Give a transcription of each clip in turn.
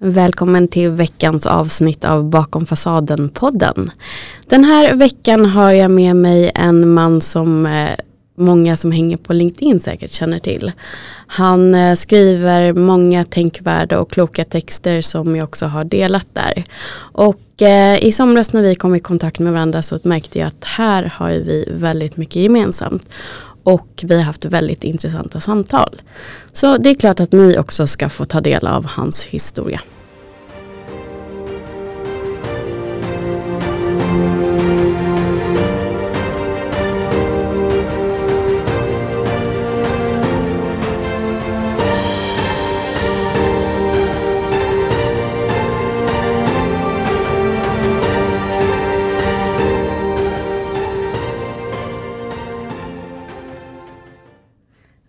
Välkommen till veckans avsnitt av Bakom fasaden-podden. Den här veckan har jag med mig en man som många som hänger på LinkedIn säkert känner till. Han skriver många tänkvärda och kloka texter som jag också har delat där. Och i somras när vi kom i kontakt med varandra så märkte jag att här har vi väldigt mycket gemensamt. Och vi har haft väldigt intressanta samtal. Så det är klart att ni också ska få ta del av hans historia.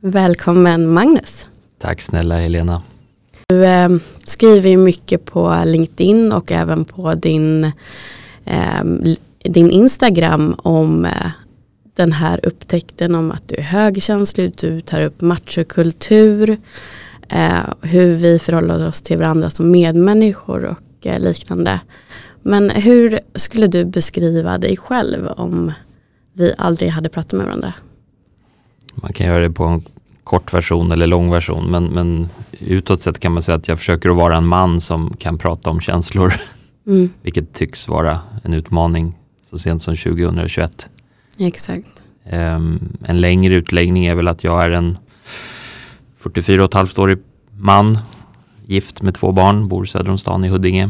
Välkommen Magnus. Tack snälla Helena. Du skriver ju mycket på LinkedIn och även på din Instagram om den här upptäckten om att du är högkänslig. Du tar upp machokultur, hur vi förhåller oss till varandra som medmänniskor och liknande. Men hur skulle du beskriva dig själv om vi aldrig hade pratat med varandra? Man kan göra det på en kort version eller lång version, men utåt sett kan man säga att jag försöker att vara en man som kan prata om känslor, vilket tycks vara en utmaning så sent som 2021. Exakt. En längre utläggning är väl att jag är en 44,5-årig man, gift med 2 barn, bor söder om stan i Huddinge,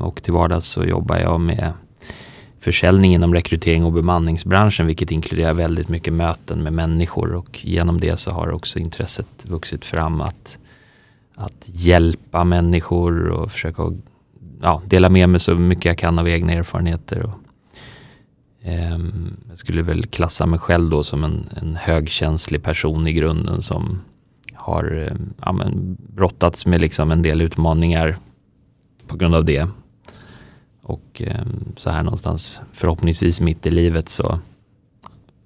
och till vardags så jobbar jag med försäljning inom rekrytering och bemanningsbranschen, vilket inkluderar väldigt mycket möten med människor, och genom det så har också intresset vuxit fram att hjälpa människor och försöka dela med mig så mycket jag kan av egna erfarenheter. Jag skulle väl klassa mig själv då som en högkänslig person i grunden som har brottats med liksom en del utmaningar på grund av det. Och så här någonstans förhoppningsvis mitt i livet så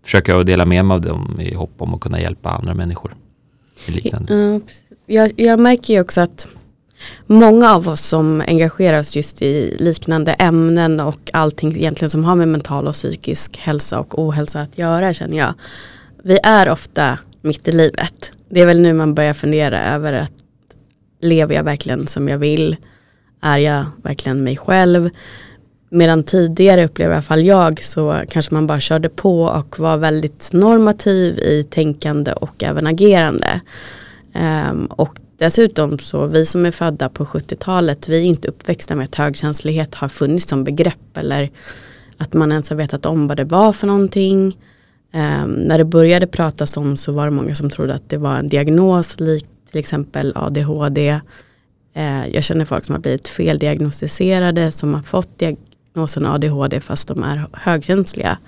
försöker jag dela med mig av dem i hopp om att kunna hjälpa andra människor. Jag märker ju också att många av oss som engagerar oss just i liknande ämnen och allting egentligen som har med mental och psykisk hälsa och ohälsa att göra, känner jag. Vi är ofta mitt i livet. Det är väl nu man börjar fundera över att lever jag verkligen som jag vill? Är jag verkligen mig själv? Medan tidigare, upplever i alla fall jag, så kanske man bara körde på och var väldigt normativ i tänkande och även agerande. Och dessutom så vi som är födda på 70-talet, vi är inte uppväxta med att högkänslighet har funnits som begrepp eller att man ens har vetat om vad det var för någonting. När det började pratas om så var det många som trodde att det var en diagnos, likt till exempel ADHD. Jag känner folk som har blivit feldiagnostiserade, som har fått diagnosen ADHD fast de är högkänsliga.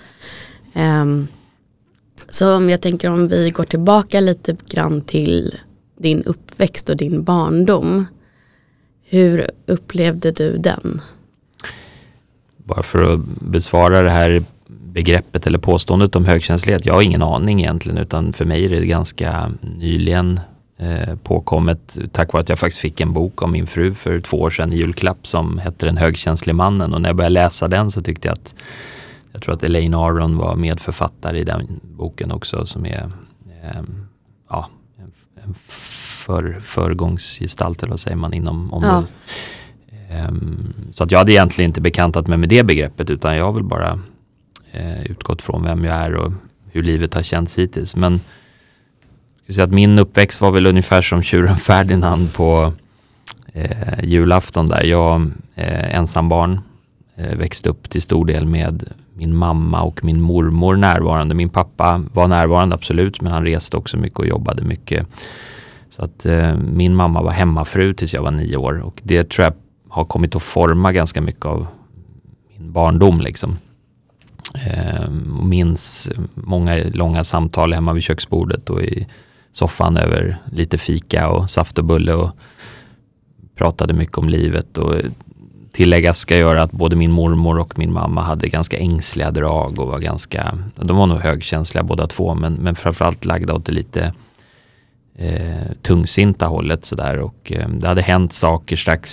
Så om jag tänker, om vi går tillbaka lite grann till din uppväxt och din barndom. Hur upplevde du den? Bara för att besvara det här begreppet eller påståendet om högkänslighet. Jag har ingen aning egentligen, utan för mig är det ganska nyligen påkommet, tack vare att jag faktiskt fick en bok av min fru för 2 år sedan i julklapp som hette Den högkänslig mannen, och när jag började läsa den så tyckte jag att, jag tror att Elaine Aron var medförfattare i den boken också, som är en förgångsgestalt eller vad säger man inom området. Ja. Så att jag hade egentligen inte bekantat mig med det begreppet, utan jag har väl bara utgått från vem jag är och hur livet har känts hittills, men så att min uppväxt var väl ungefär som tjuren Ferdinand på julafton där. Jag ensam barn, växte upp till stor del med min mamma och min mormor närvarande. Min pappa var närvarande absolut, men han reste också mycket och jobbade mycket. Så att min mamma var hemmafru tills jag var 9 år, och det tror jag har kommit att forma ganska mycket av min barndom liksom. Minns många långa samtal hemma vid köksbordet och i soffan över lite fika och saft och bulle, och pratade mycket om livet. Och tilläggas ska göra att både min mormor och min mamma hade ganska ängsliga drag och var ganska, de var nog högkänsliga båda två, men framförallt lagda åt det lite tungsinta hållet sådär, och det hade hänt saker strax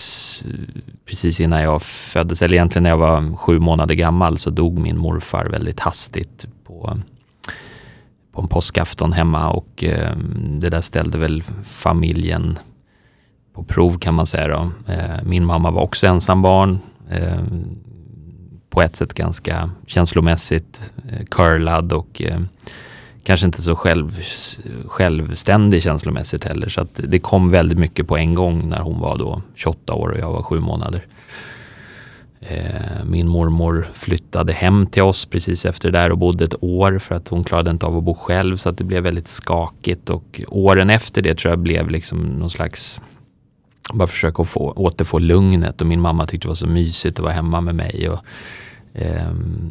precis innan jag föddes, eller egentligen när jag var 7 månader gammal så dog min morfar väldigt hastigt på en påskafton hemma, och det där ställde väl familjen på prov kan man säga då. Min mamma var också ensam barn, på ett sätt ganska känslomässigt curlad och kanske inte så självständig känslomässigt heller, så att det kom väldigt mycket på en gång när hon var då 28 år och jag var 7 månader. Min mormor flyttade hem till oss precis efter det där och bodde ett år för att hon klarade inte av att bo själv, så att det blev väldigt skakigt, och åren efter det tror jag blev liksom någon slags bara försöka återfå lugnet, och min mamma tyckte det var så mysigt att vara hemma med mig, och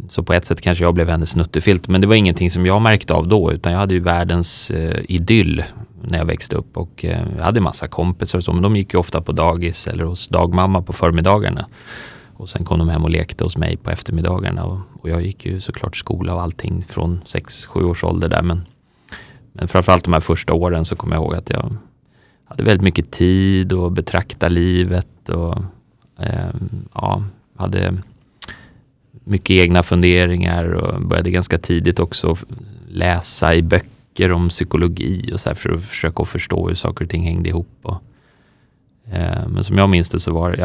så på ett sätt kanske jag blev hennes snuttefilt, men det var ingenting som jag märkte av då, utan jag hade ju världens idyll när jag växte upp, och jag hade massa kompisar och så, men de gick ju ofta på dagis eller hos dagmamma på förmiddagarna, och sen kom de hem och lekte hos mig på eftermiddagarna, och jag gick ju såklart skola och allting från 6-7 års ålder där, men framförallt de här första åren så kommer jag ihåg att jag hade väldigt mycket tid och betrakta livet, och hade mycket egna funderingar, och började ganska tidigt också läsa i böcker om psykologi och så här, för att försöka förstå hur saker och ting hängde ihop. Och, men som jag minns det så var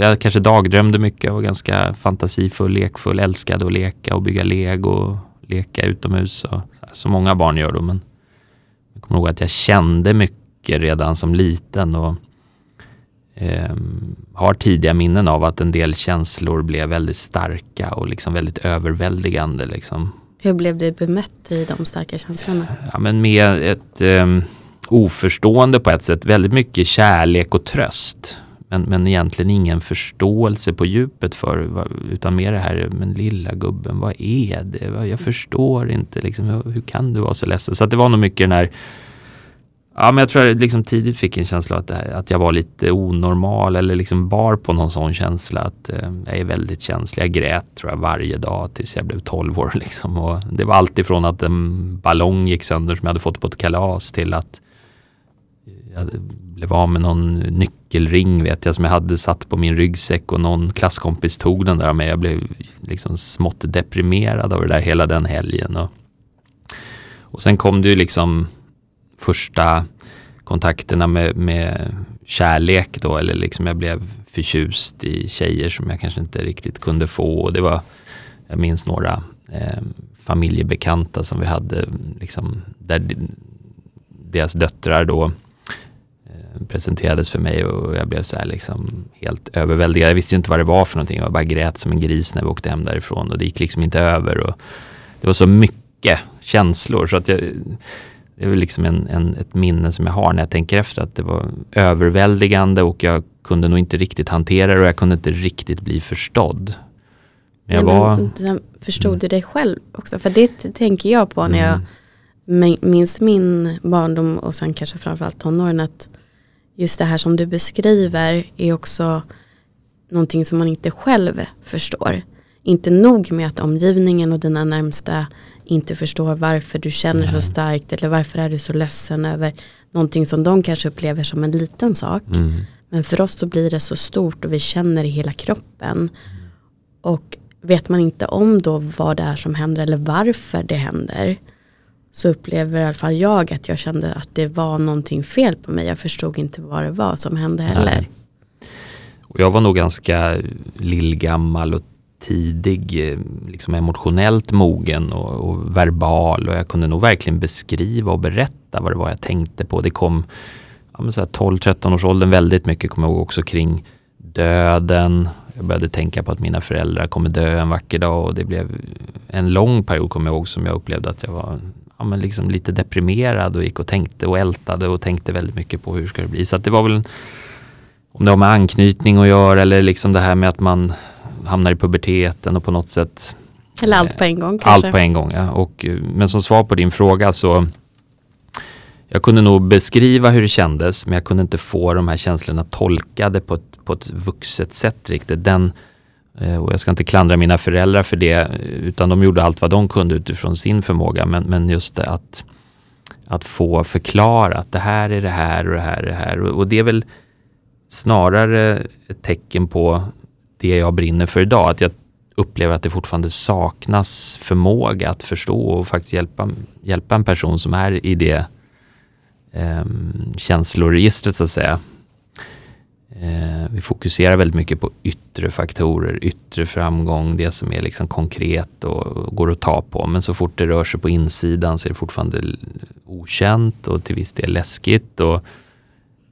jag kanske dagdrömde mycket, jag var ganska fantasifull, lekfull, älskade att leka och bygga lego och leka utomhus, och så många barn gör då, men jag kommer ihåg att jag kände mycket redan som liten, och har tidiga minnen av att en del känslor blev väldigt starka och liksom väldigt överväldigande liksom. Hur blev du bemött i de starka känslorna? Ja, men med ett oförstående på ett sätt, väldigt mycket kärlek och tröst, men egentligen ingen förståelse på djupet för, utan mer det här, men lilla gubben, vad är det? Jag förstår inte liksom, hur kan du vara så ledsen? Så att det var nog mycket den här. Ja, men jag tror jag liksom tidigt fick en känsla att jag var lite onormal, eller liksom bar på någon sån känsla att jag är väldigt känslig. Jag grät tror jag varje dag tills jag blev 12 år liksom. Och det var allt ifrån att en ballong gick sönder som jag hade fått på ett kalas till att jag blev av med någon nyckelring vet jag som jag hade satt på min ryggsäck, och någon klasskompis tog den där av mig. Jag blev liksom smått deprimerad av det där hela den helgen. Och sen kom det ju liksom första kontakterna med kärlek då, eller liksom jag blev förtjust i tjejer som jag kanske inte riktigt kunde få, och det var, jag minns några familjebekanta som vi hade liksom, där deras döttrar då presenterades för mig, och jag blev så här liksom helt överväldigad, jag visste ju inte vad det var för någonting, jag bara grät som en gris när vi åkte hem därifrån, och det gick liksom inte över, och det var så mycket känslor, så att det var liksom ett minne som jag har när jag tänker efter, att det var överväldigande, och jag kunde nog inte riktigt hantera det, och jag kunde inte riktigt bli förstådd. Förstod du dig själv också? För det tänker jag på när jag minns min barndom, och sen kanske framförallt tonåren, att just det här som du beskriver är också någonting som man inte själv förstår. Inte nog med att omgivningen och dina närmsta inte förstår varför du känner så starkt, eller varför är du så ledsen över någonting som de kanske upplever som en liten sak. Mm. Men för oss då blir det så stort, och vi känner i hela kroppen. Mm. Och vet man inte om då vad det är som händer eller varför det händer, så upplever i alla fall jag att jag kände att det var någonting fel på mig. Jag förstod inte vad det var som hände heller. Nej. Och jag var nog ganska lillgammal och tidig, liksom emotionellt mogen och verbal, och jag kunde nog verkligen beskriva och berätta vad det var jag tänkte på. Det kom 12-13 års åldern väldigt mycket, kommer jag ihåg, också kring döden. Jag började tänka på att mina föräldrar kommer dö en vacker dag, och det blev en lång period, kommer jag ihåg, som jag upplevde att jag var liksom lite deprimerad och gick och tänkte och ältade och tänkte väldigt mycket på hur ska det bli. Så att det var väl, om det har med anknytning att göra, eller liksom det här med att man hamnar i puberteten och på något sätt, eller allt på en gång kanske. Allt på en gång, ja. Och, men som svar på din fråga, så jag kunde nog beskriva hur det kändes, men jag kunde inte få de här känslorna tolkade på ett vuxet sätt riktigt. Och jag ska inte klandra mina föräldrar för det, utan de gjorde allt vad de kunde utifrån sin förmåga, men just det, att att få förklara att det här är det här och det här är det här. Och det är väl snarare ett tecken på det jag brinner för idag. Att jag upplever att det fortfarande saknas förmåga att förstå och faktiskt hjälpa en person som är i det känsloregistret så att säga. Vi fokuserar väldigt mycket på yttre faktorer, yttre framgång, det som är liksom konkret och går att ta på. Men så fort det rör sig på insidan så är det fortfarande okänt och till viss del läskigt. Och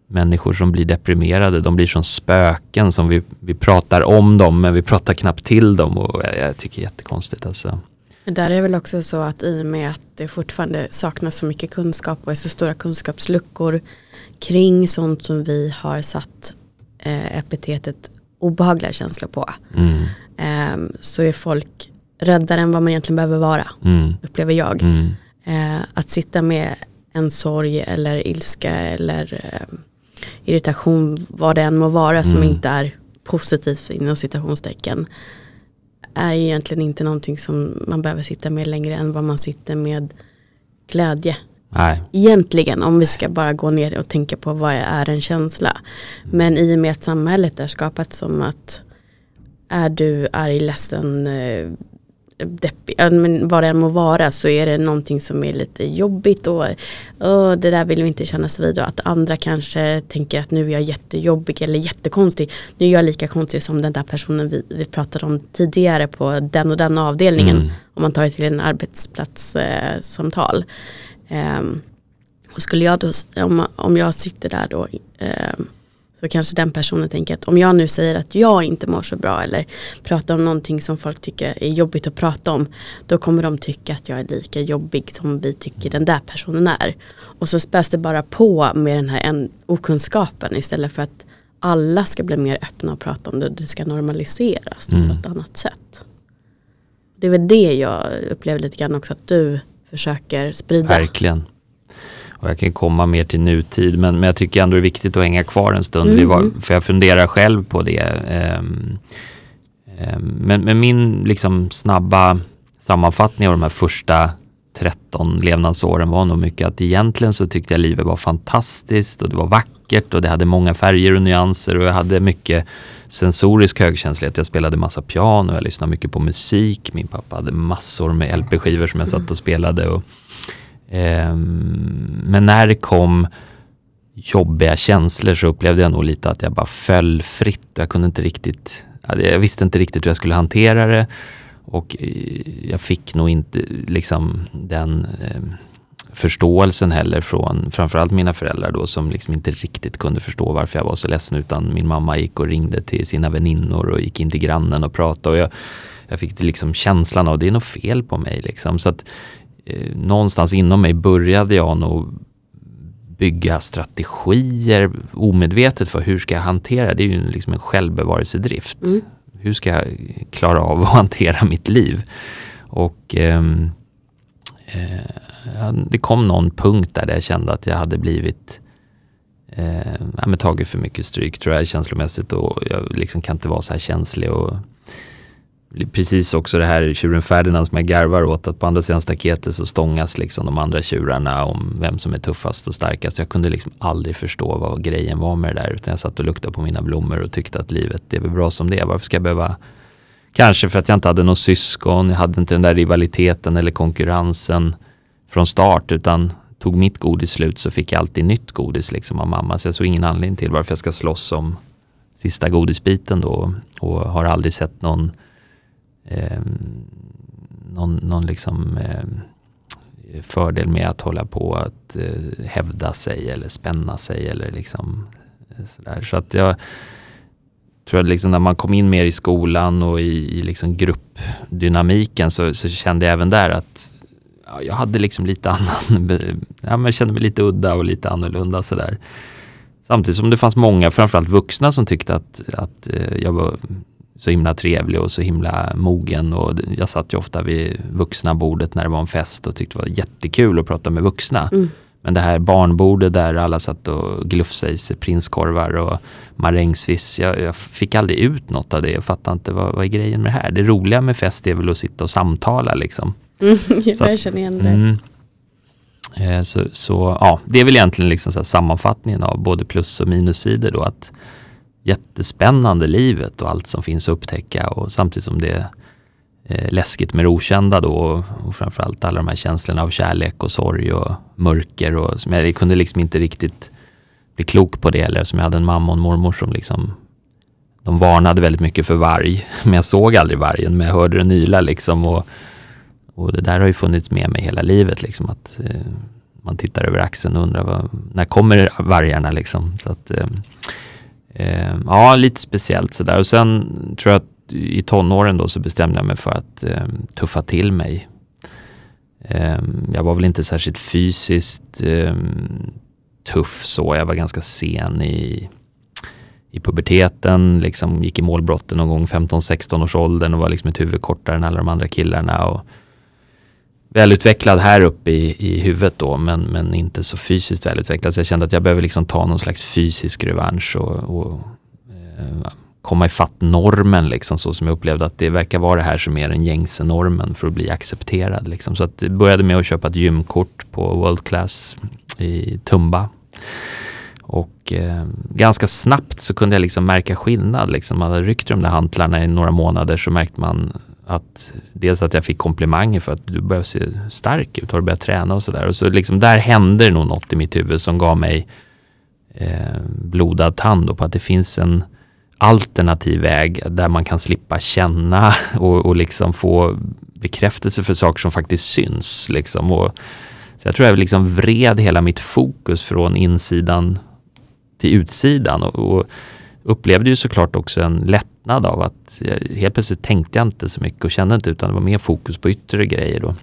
människor som blir deprimerade, de blir som spöken som vi pratar om dem men vi pratar knappt till dem. Och jag tycker det är jättekonstigt alltså. Men där är det väl också så att i och med att det fortfarande saknas så mycket kunskap och är så stora kunskapsluckor kring sånt som vi har satt epitetet obehagliga känslor på så är folk räddare än vad man egentligen behöver vara, upplever jag. Att sitta med en sorg eller ilska eller irritation, vad det än må vara, som inte är positivt inom citationstecken, är egentligen inte någonting som man behöver sitta med längre än vad man sitter med glädje. Nej. Egentligen, om vi ska bara gå ner och tänka på vad är en känsla. Men i och med att samhället är skapat som att är du arg, ledsen, deppig, vad det än må vara, så är det någonting som är lite jobbigt och det där vill vi inte kännas vid. Och att andra kanske tänker att nu är jag jättejobbig eller jättekonstig, nu är jag lika konstig som den där personen vi pratade om tidigare på den och den avdelningen, om man tar det till en arbetsplatssamtal. Och skulle jag då, om jag sitter där då, så kanske den personen tänker att om jag nu säger att jag inte mår så bra eller pratar om någonting som folk tycker är jobbigt att prata om, då kommer de tycka att jag är lika jobbig som vi tycker den där personen är. Och så späs det bara på med den här okunskapen istället för att alla ska bli mer öppna och prata om det. Det ska normaliseras på ett annat sätt. Det är väl det jag upplever lite grann också att du försöker sprida. Verkligen. Och jag kan komma mer till nutid, men jag tycker ändå det är viktigt att hänga kvar en stund. För jag funderar själv på det. Men min liksom snabba sammanfattning av de här första 13 levnadsåren var nog mycket att egentligen så tyckte jag livet var fantastiskt och det var vackert och det hade många färger och nyanser och jag hade mycket sensorisk högkänslighet. Jag spelade massa piano, jag lyssnade mycket på musik. Min pappa hade massor med LP-skivor som jag satt och spelade. Men när det kom jobbiga känslor så upplevde jag nog lite att jag bara föll fritt. Jag kunde inte riktigt, jag visste inte riktigt hur jag skulle hantera det. Och jag fick nog inte liksom den förståelsen heller från framförallt mina föräldrar då, som liksom inte riktigt kunde förstå varför jag var så ledsen, utan min mamma gick och ringde till sina väninnor och gick in till grannen och pratade. Och jag fick liksom känslan av det är något fel på mig liksom. Så att någonstans inom mig började jag nog bygga strategier omedvetet för hur ska jag hantera, det är ju liksom en självbevarelsedrift. Hur ska jag klara av att hantera mitt liv? Och det kom någon punkt där jag kände att jag hade blivit tagit för mycket stryk tror jag känslomässigt, och jag liksom kan inte vara så här känslig. Och precis också det här tjuren Ferdinand som jag garvar åt, att på andra sidan staketet så stångas liksom de andra tjurarna om vem som är tuffast och starkast. Jag kunde liksom aldrig förstå vad grejen var med det där, utan jag satt och luktade på mina blommor och tyckte att livet är väl bra som det är. Varför ska jag behöva, kanske för att jag inte hade någon syskon, jag hade inte den där rivaliteten eller konkurrensen från start, utan tog mitt godis slut så fick jag alltid nytt godis liksom av mamma, så jag såg ingen anledning till varför jag ska slåss om sista godisbiten då, och har aldrig sett någon liksom fördel med att hålla på att hävda sig eller spänna sig eller liksom sådär. Så att jag tror att liksom när man kom in mer i skolan och i liksom gruppdynamiken så kände jag även där att ja, jag hade liksom lite annan, jag kände mig lite udda och lite annorlunda sådär. Samtidigt som det fanns många, framförallt vuxna, som tyckte att jag var så himla trevlig och så himla mogen, och jag satt ju ofta vid vuxna bordet när det var en fest och tyckte det var jättekul att prata med vuxna. Men det här barnbordet där alla satt och glufsade i sig prinskorvar och marängsviss, jag fick aldrig ut något av det. Jag fattar inte vad är grejen med det här. Det roliga med fest är väl att sitta och samtala liksom. Jag känner igen det. Så ja, det är väl egentligen liksom så här sammanfattningen av både plus- och minussidor då, att jättespännande livet och allt som finns att upptäcka, och samtidigt som det är läskigt med det okända då, och framförallt alla de här känslorna av kärlek och sorg och mörker, och som jag kunde liksom inte riktigt bli klok på det, eller som jag hade en mamma och en mormor som liksom, de varnade väldigt mycket för varg, men jag såg aldrig vargen, men jag hörde den yla liksom, och det där har ju funnits med mig hela livet liksom, att man tittar över axeln och undrar när kommer vargarna liksom, så att ja, lite speciellt sådär. Och sen tror jag att i tonåren då så bestämde jag mig för att tuffa till mig. Jag var väl inte särskilt fysiskt tuff så. Jag var ganska sen i puberteten, liksom gick i målbrotten någon gång 15-16 års åldern och var liksom ett huvud kortare än alla de andra killarna och välutvecklad här uppe i huvudet då, men inte så fysiskt välutvecklad. Så jag kände att jag behöver liksom ta någon slags fysisk revansch och komma ifatt normen liksom, så som jag upplevde att det verkar vara det här som är den gängse normen för att bli accepterad liksom. Så att det började med att köpa ett gymkort på World Class i Tumba, och ganska snabbt så kunde jag liksom märka skillnad liksom. Man hade ryckt de där hantlarna i några månader, så märkte man att dels att jag fick komplimanger för att du börjar se stark ut, har du börjat träna och sådär. Och så liksom där hände nog något i mitt huvud som gav mig blodad tand på att det finns en alternativ väg där man kan slippa känna och liksom få bekräftelse för saker som faktiskt syns liksom. Och så jag tror jag liksom vred hela mitt fokus från insidan till utsidan, och upplevde ju såklart också en lättnad av att helt plötsligt tänkte jag inte så mycket och kände inte, utan det var mer fokus på yttre grejer då.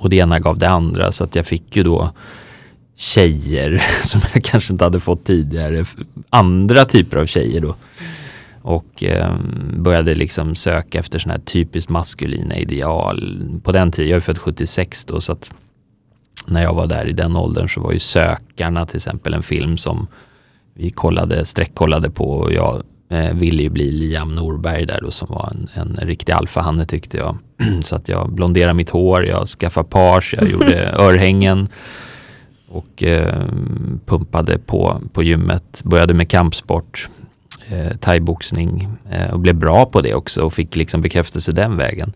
Och det ena gav det andra, så att jag fick ju då tjejer som jag kanske inte hade fått tidigare, andra typer av tjejer då. Och började liksom söka efter sådana här typiskt maskulina ideal. På den tiden, jag är född 76 då, så att när jag var där i den åldern så var ju Sökarna till exempel en film som vi kollade på, och jag ville ju bli Liam Norberg där då, som var en riktig alfahanne tyckte jag. Så att jag blonderade mitt hår, jag skaffade page, jag gjorde örhängen och pumpade på gymmet. Började med kampsport, thaiboxning och blev bra på det också och fick liksom bekräftelse den vägen.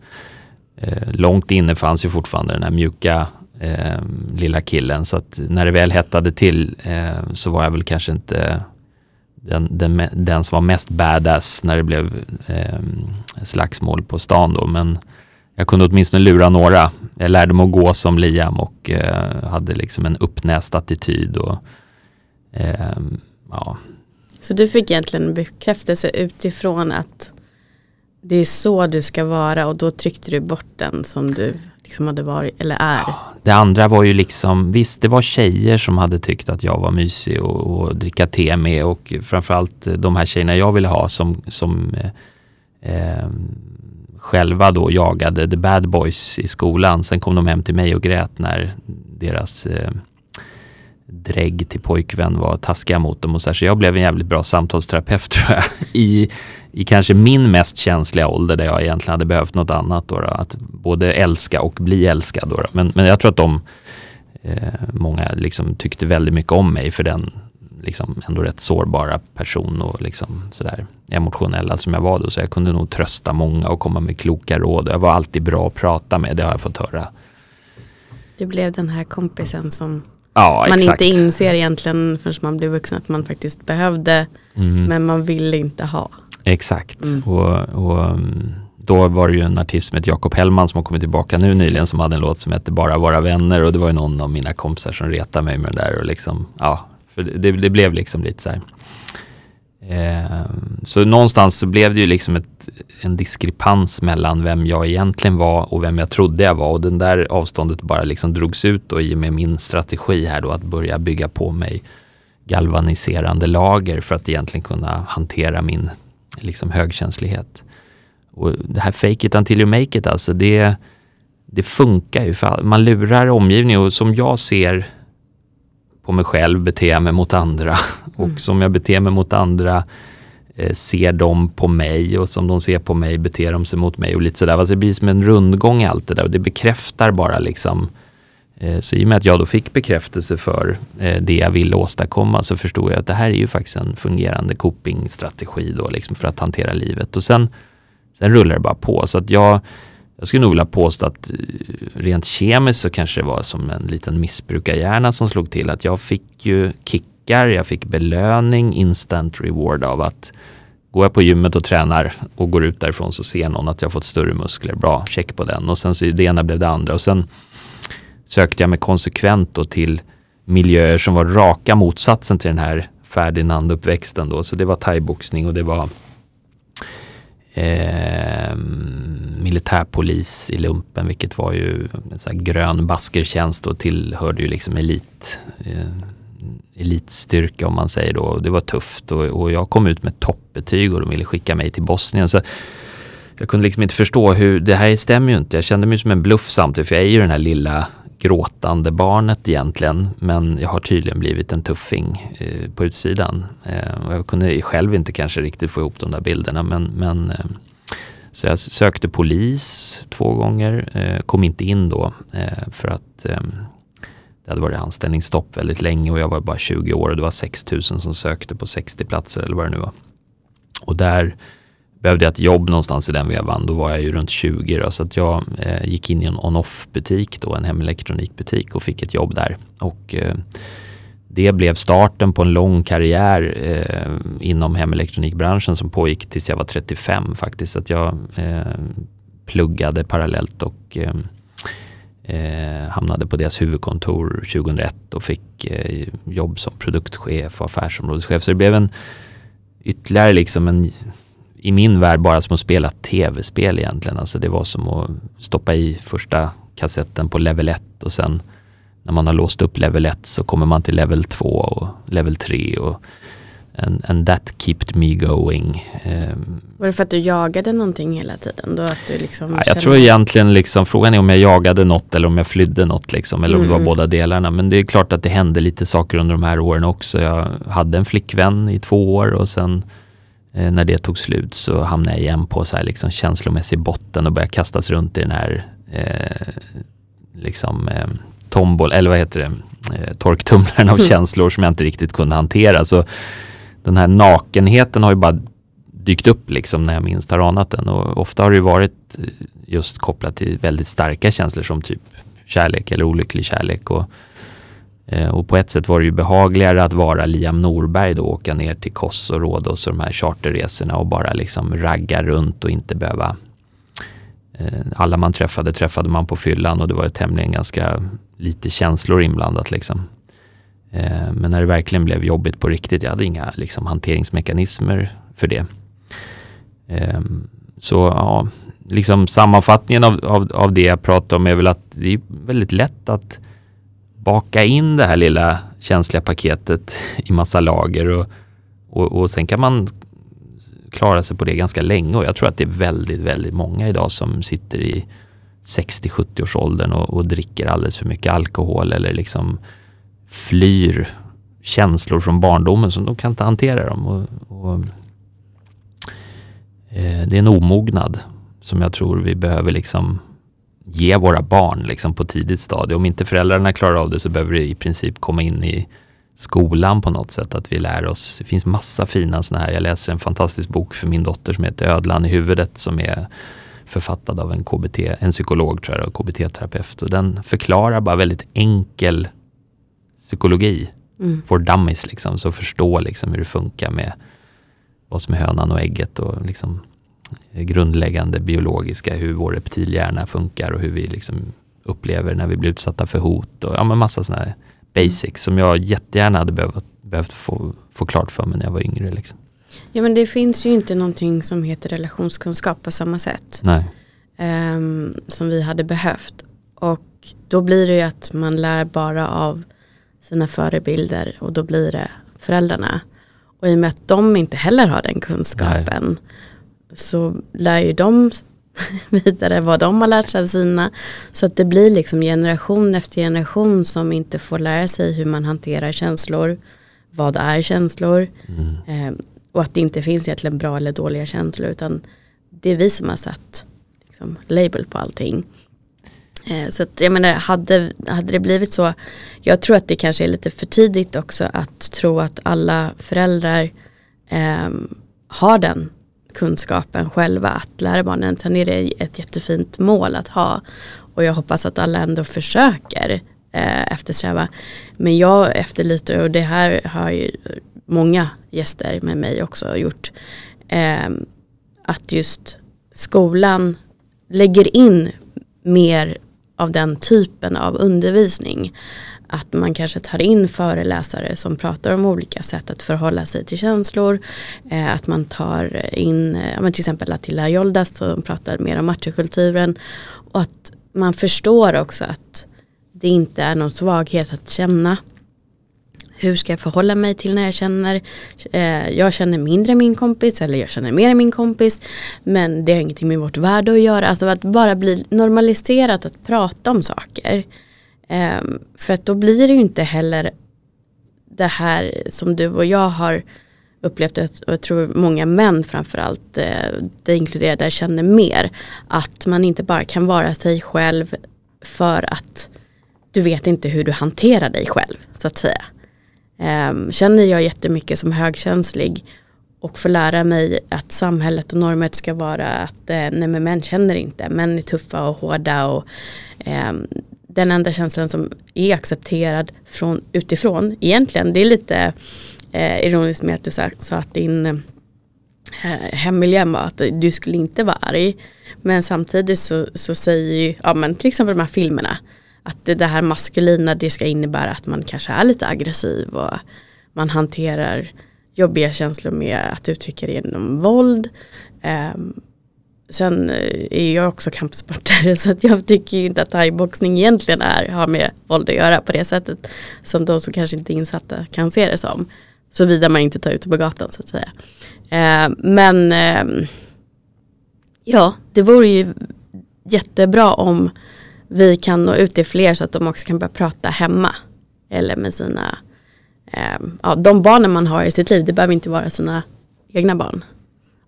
Långt inne fanns ju fortfarande den här mjuka lilla killen, så att när det väl hettade till så var jag väl kanske inte den som var mest badass när det blev slagsmål på stan då, men jag kunde åtminstone lura några. Jag lärde mig att gå som Liam och hade liksom en uppnäst attityd och ja. Så du fick egentligen bekräftelse utifrån att det är så du ska vara, och då tryckte du bort den som du liksom hade varit eller är. Ja, det andra var ju liksom, visst det var tjejer som hade tyckt att jag var mysig och dricka te med, och framförallt de här tjejerna jag ville ha som själva då jagade the bad boys i skolan. Sen kom de hem till mig och grät när deras drägg till pojkvän var taskiga mot dem och så här. Så jag blev en jävligt bra samtalsterapeut tror jag i kanske min mest känsliga ålder, där jag egentligen hade behövt något annat då, att både älska och bli älskad då. Men jag tror att de många liksom tyckte väldigt mycket om mig för den liksom ändå rätt sårbara person och liksom sådär emotionella som jag var då, så jag kunde nog trösta många och komma med kloka råd. Jag var alltid bra att prata med, det har jag fått höra. Du blev den här kompisen som ja, man exakt. Inte inser egentligen förrän man blir vuxen att man faktiskt behövde, men man ville inte ha. Exakt. Och då var det ju en artist med Jakob Hellman som har kommit tillbaka nu nyligen, som hade en låt som hette Bara våra vänner, och det var ju någon av mina kompisar som retade mig med den där och liksom, ja, för det blev liksom lite så här. Så någonstans så blev det ju liksom en diskrepans mellan vem jag egentligen var och vem jag trodde jag var, och den där avståndet bara liksom drogs ut då, i och med min strategi här då, att börja bygga på mig galvaniserande lager för att egentligen kunna hantera min liksom högkänslighet. Och det här fake it until you make it, alltså det funkar ju, för man lurar omgivningen, och som jag ser på mig själv beter jag mig mot andra, och som jag beter mig mot andra ser de på mig, och som de ser på mig beter de sig mot mig och lite sådär. Alltså det blir som en rundgång allt det där, och det bekräftar bara liksom Så i och med att jag då fick bekräftelse för det jag ville åstadkomma, så förstod jag att det här är ju faktiskt en fungerande copingstrategi då, liksom för att hantera livet. Och sen rullar det bara på. Så att jag skulle nog vilja påstå att rent kemiskt så kanske det var som en liten missbrukarhjärna som slog till. Att jag fick ju kickar, jag fick belöning, instant reward av att går jag på gymmet och tränar och går ut därifrån, så ser någon att jag fått större muskler. Bra, check på den. Och sen så det ena blev det andra. Och sen sökte jag mig konsekvent då till miljöer som var raka motsatsen till den här Ferdinand-uppväxten då. Så det var thaiboxning och det var militärpolis i lumpen, vilket var ju en sån här grön baskertjänst och tillhörde ju liksom elitstyrka om man säger då. Och det var tufft och jag kom ut med toppbetyg och de ville skicka mig till Bosnien, så jag kunde liksom inte förstå hur det här stämmer ju inte. Jag kände mig som en bluff samtidigt, för jag är ju den här lilla gråtande barnet egentligen, men jag har tydligen blivit en tuffing på utsidan. Jag kunde själv inte kanske riktigt få ihop de där bilderna, men så jag sökte polis 2 gånger, kom inte in då för att det hade varit anställningsstopp väldigt länge och jag var bara 20 år och det var 6 000 som sökte på 60 platser eller vad det nu var. Och där behövde jag ett jobb någonstans i den vevan. Då var jag ju runt 20 då, så att jag gick in i en on-off-butik då, en hemelektronikbutik, och fick ett jobb där. Och det blev starten på en lång karriär inom hemelektronikbranschen som pågick tills jag var 35 faktiskt. Så att jag pluggade parallellt och hamnade på deras huvudkontor 2001 och fick jobb som produktchef och affärsområdeschef. Så det blev ytterligare liksom en, i min värld, bara som att spela tv-spel egentligen. Alltså det var som att stoppa i första kassetten på level 1 och sen när man har låst upp level 1 så kommer man till level 2 och level 3 och and that kept me going. Var det för att du jagade någonting hela tiden? Då att du liksom jag tror egentligen liksom, frågan är om jag jagade något eller om jag flydde något liksom, eller om det var båda delarna. Men det är klart att det hände lite saker under de här åren också. Jag hade en flickvän i 2 år och sen när det tog slut så hamnade jag igen på så här liksom känslomässig botten och började kastas runt i den här tombol, eller vad heter det, torktumlaren av känslor som jag inte riktigt kunde hantera. Så den här nakenheten har ju bara dykt upp liksom när jag minst har anat den, och ofta har det varit just kopplat till väldigt starka känslor som typ kärlek eller olycklig kärlek. Och på ett sätt var det ju behagligare att vara Liam Norberg då, åka ner till Kos och Rodos och de här charterresorna och bara liksom ragga runt och inte behöva. Alla man träffade man på fyllan och det var ju tämligen ganska lite känslor inblandat liksom. Men när det verkligen blev jobbigt på riktigt, jag hade inga liksom hanteringsmekanismer för det. Så ja, liksom sammanfattningen av det jag pratar om är väl att det är väldigt lätt att baka in det här lilla känsliga paketet i massa lager och sen kan man klara sig på det ganska länge, och jag tror att det är väldigt, väldigt många idag som sitter i 60-70 års åldern och dricker alldeles för mycket alkohol eller liksom flyr känslor från barndomen som de kan inte hantera dem det är en omognad som jag tror vi behöver liksom ge våra barn liksom på tidigt stadie. Om inte föräldrarna klarar av det så behöver det i princip komma in i skolan på något sätt, att vi lär oss. Det finns massa fina sådana här. Jag läser en fantastisk bok för min dotter som heter Ödland i huvudet, som är författad av en psykolog tror jag, och KBT-terapeut, och den förklarar bara väldigt enkel psykologi för dummies liksom, så förstå liksom hur det funkar med vad som är hönan och ägget och liksom grundläggande biologiska, hur vår reptilhjärna funkar och hur vi liksom upplever när vi blir utsatta för hot och men massa såna här basics som jag jättegärna hade behövt få klart för mig när jag var yngre liksom. Ja, men det finns ju inte någonting som heter relationskunskap på samma sätt. Nej. Som vi hade behövt, och då blir det ju att man lär bara av sina förebilder, och då blir det föräldrarna, och i och med att de inte heller har den kunskapen. Nej. Så lär ju de vidare vad de har lärt sig av sina. Så att det blir liksom generation efter generation som inte får lära sig hur man hanterar känslor. Vad är känslor? Och att det inte finns egentligen bra eller dåliga känslor, utan det är vi som har satt liksom label på allting. Så att, jag menar, hade det blivit så, jag tror att det kanske är lite för tidigt också att tro att alla föräldrar har den kunskapen själva att lära barnen. Sen är det ett jättefint mål att ha, och jag hoppas att alla ändå försöker eftersträva. Men jag efterlyser, och det här har ju många gäster med mig också gjort, att just skolan lägger in mer av den typen av undervisning. Att man kanske tar in föreläsare som pratar om olika sätt att förhålla sig till känslor. Att man tar in till exempel Attila Yoldas som pratar mer om machokulturen. Och att man förstår också att det inte är någon svaghet att känna. Hur ska jag förhålla mig till när jag känner? Jag känner mindre min kompis, eller jag känner mer min kompis. Men det har ingenting med vårt värde att göra. Alltså att bara bli normaliserat att prata om saker. För att då blir det ju inte heller det här som du och jag har upplevt. Och jag tror många män framförallt, det inkluderade, känner mer. Att man inte bara kan vara sig själv för att du vet inte hur du hanterar dig själv, så att säga. Känner jag jättemycket som högkänslig och får lära mig att samhället och normet ska vara att nej, men män känner inte, män är tuffa och hårda, och den enda känslan som är accepterad från utifrån egentligen, det är lite ironiskt med att du sa att din hemmiljö var att du skulle inte vara arg, men samtidigt så säger ju, ja, men till exempel de här filmerna, att det här maskulina, det ska innebära att man kanske är lite aggressiv och man hanterar jobbiga känslor med att uttrycka det genom våld. Sen är jag också kampsportare, så att jag tycker inte att thaiboxning egentligen har med våld att göra på det sättet som de som kanske inte är insatta kan se det som. Såvida man inte tar ut på gatan, så att säga. Men det vore ju jättebra om vi kan nå ut till fler så att de också kan börja prata hemma. Eller med sina... de barnen man har i sitt liv, det behöver inte vara sina egna barn.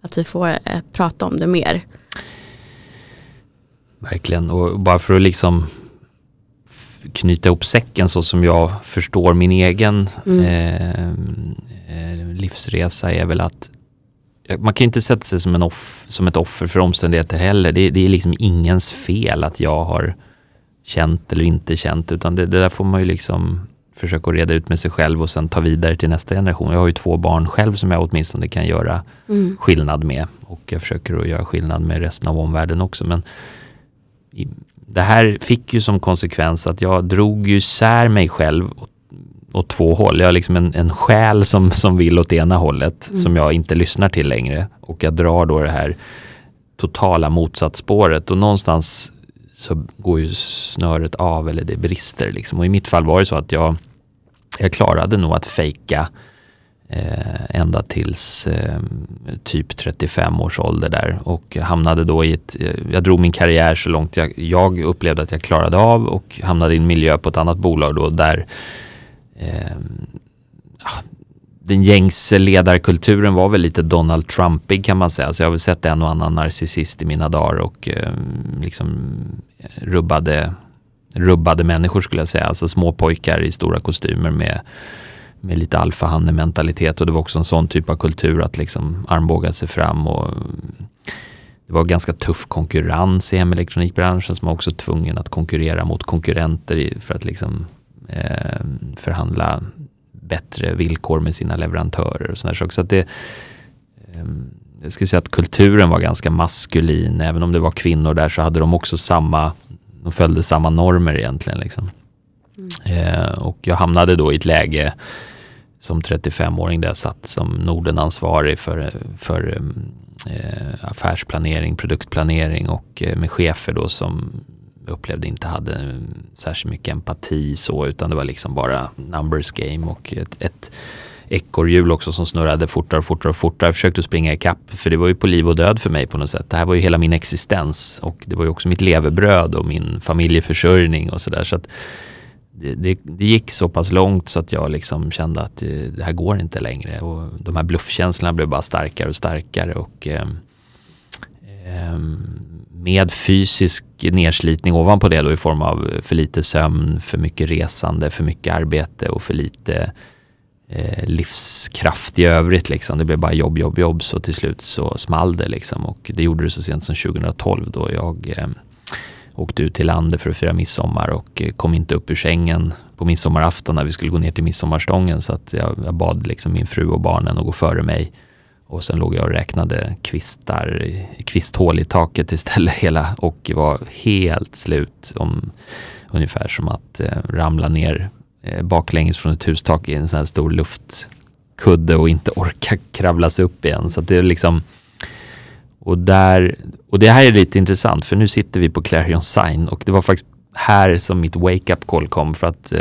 Att vi får prata om det mer. Verkligen. Och bara för att liksom knyta ihop säcken så som jag förstår min egen livsresa, är väl att man kan ju inte sätta sig som ett offer för omständigheter heller. Det är liksom ingens fel att jag har känt eller inte känt, utan det där får man ju liksom försöka reda ut med sig själv och sen ta vidare till nästa generation. Jag har ju 2 barn själv som jag åtminstone kan göra skillnad med, och jag försöker att göra skillnad med resten av omvärlden också, men det här fick ju som konsekvens att jag drog ju sär mig själv åt 2 håll. Jag har liksom en själ som vill åt ena hållet, som jag inte lyssnar till längre, och jag drar då det här totala motsatsspåret, och någonstans så går ju snöret av, eller det brister liksom. Och i mitt fall var det så att jag klarade nog att fejka ända tills typ 35 års ålder där, och hamnade då i jag drog min karriär så långt jag upplevde att jag klarade av, och hamnade i en miljö på ett annat bolag då där den gängse ledarkulturen var väl lite Donald Trumpig, kan man säga. Så jag har väl sett en och annan narcissist i mina dagar, och liksom rubbade människor, skulle jag säga. Alltså små pojkar i stora kostymer med lite alfahanne-mentalitet, och det var också en sån typ av kultur att liksom armbåga sig fram, och det var ganska tuff konkurrens i hemelektronikbranschen, som var också tvungen att konkurrera mot konkurrenter för att liksom förhandla bättre villkor med sina leverantörer och sådana saker. Så att jag skulle säga att kulturen var ganska maskulin. Även om det var kvinnor där, så hade de också de följde samma normer egentligen liksom. Och jag hamnade då i ett läge som 35-åring där jag satt som Nordenansvarig för affärsplanering, produktplanering, och med chefer då som upplevde inte hade särskilt mycket empati så, utan det var liksom bara numbers game, och ett ekorrhjul också som snurrade fortare. Jag försökte springa i kapp, för det var ju på liv och död för mig på något sätt. Det här var ju hela min existens, och det var ju också mitt levebröd och min familjeförsörjning och sådär. Så att det gick så pass långt så att jag liksom kände att det här går inte längre, och de här bluffkänslorna blev bara starkare och starkare, och med fysisk nedslitning ovanpå det då, i form av för lite sömn, för mycket resande, för mycket arbete och för lite livskraft i övrigt liksom. Det blev bara jobb, så till slut så small det liksom, och det gjorde det så sent som 2012 då jag åkte ut till landet för att fira midsommar och kom inte upp ur sängen på midsommarafton när vi skulle gå ner till midsommarstången, så att jag bad liksom min fru och barnen att gå före mig, och sen låg jag och räknade kvisthål i taket istället hela, och var helt slut, om ungefär som att ramla ner baklänges från ett hustak i en sån här stor luftkudde och inte orka kravlas upp igen. Så att det är liksom, och det här är lite intressant, för nu sitter vi på Clarion Sign, och det var faktiskt här som mitt wake-up call kom, för att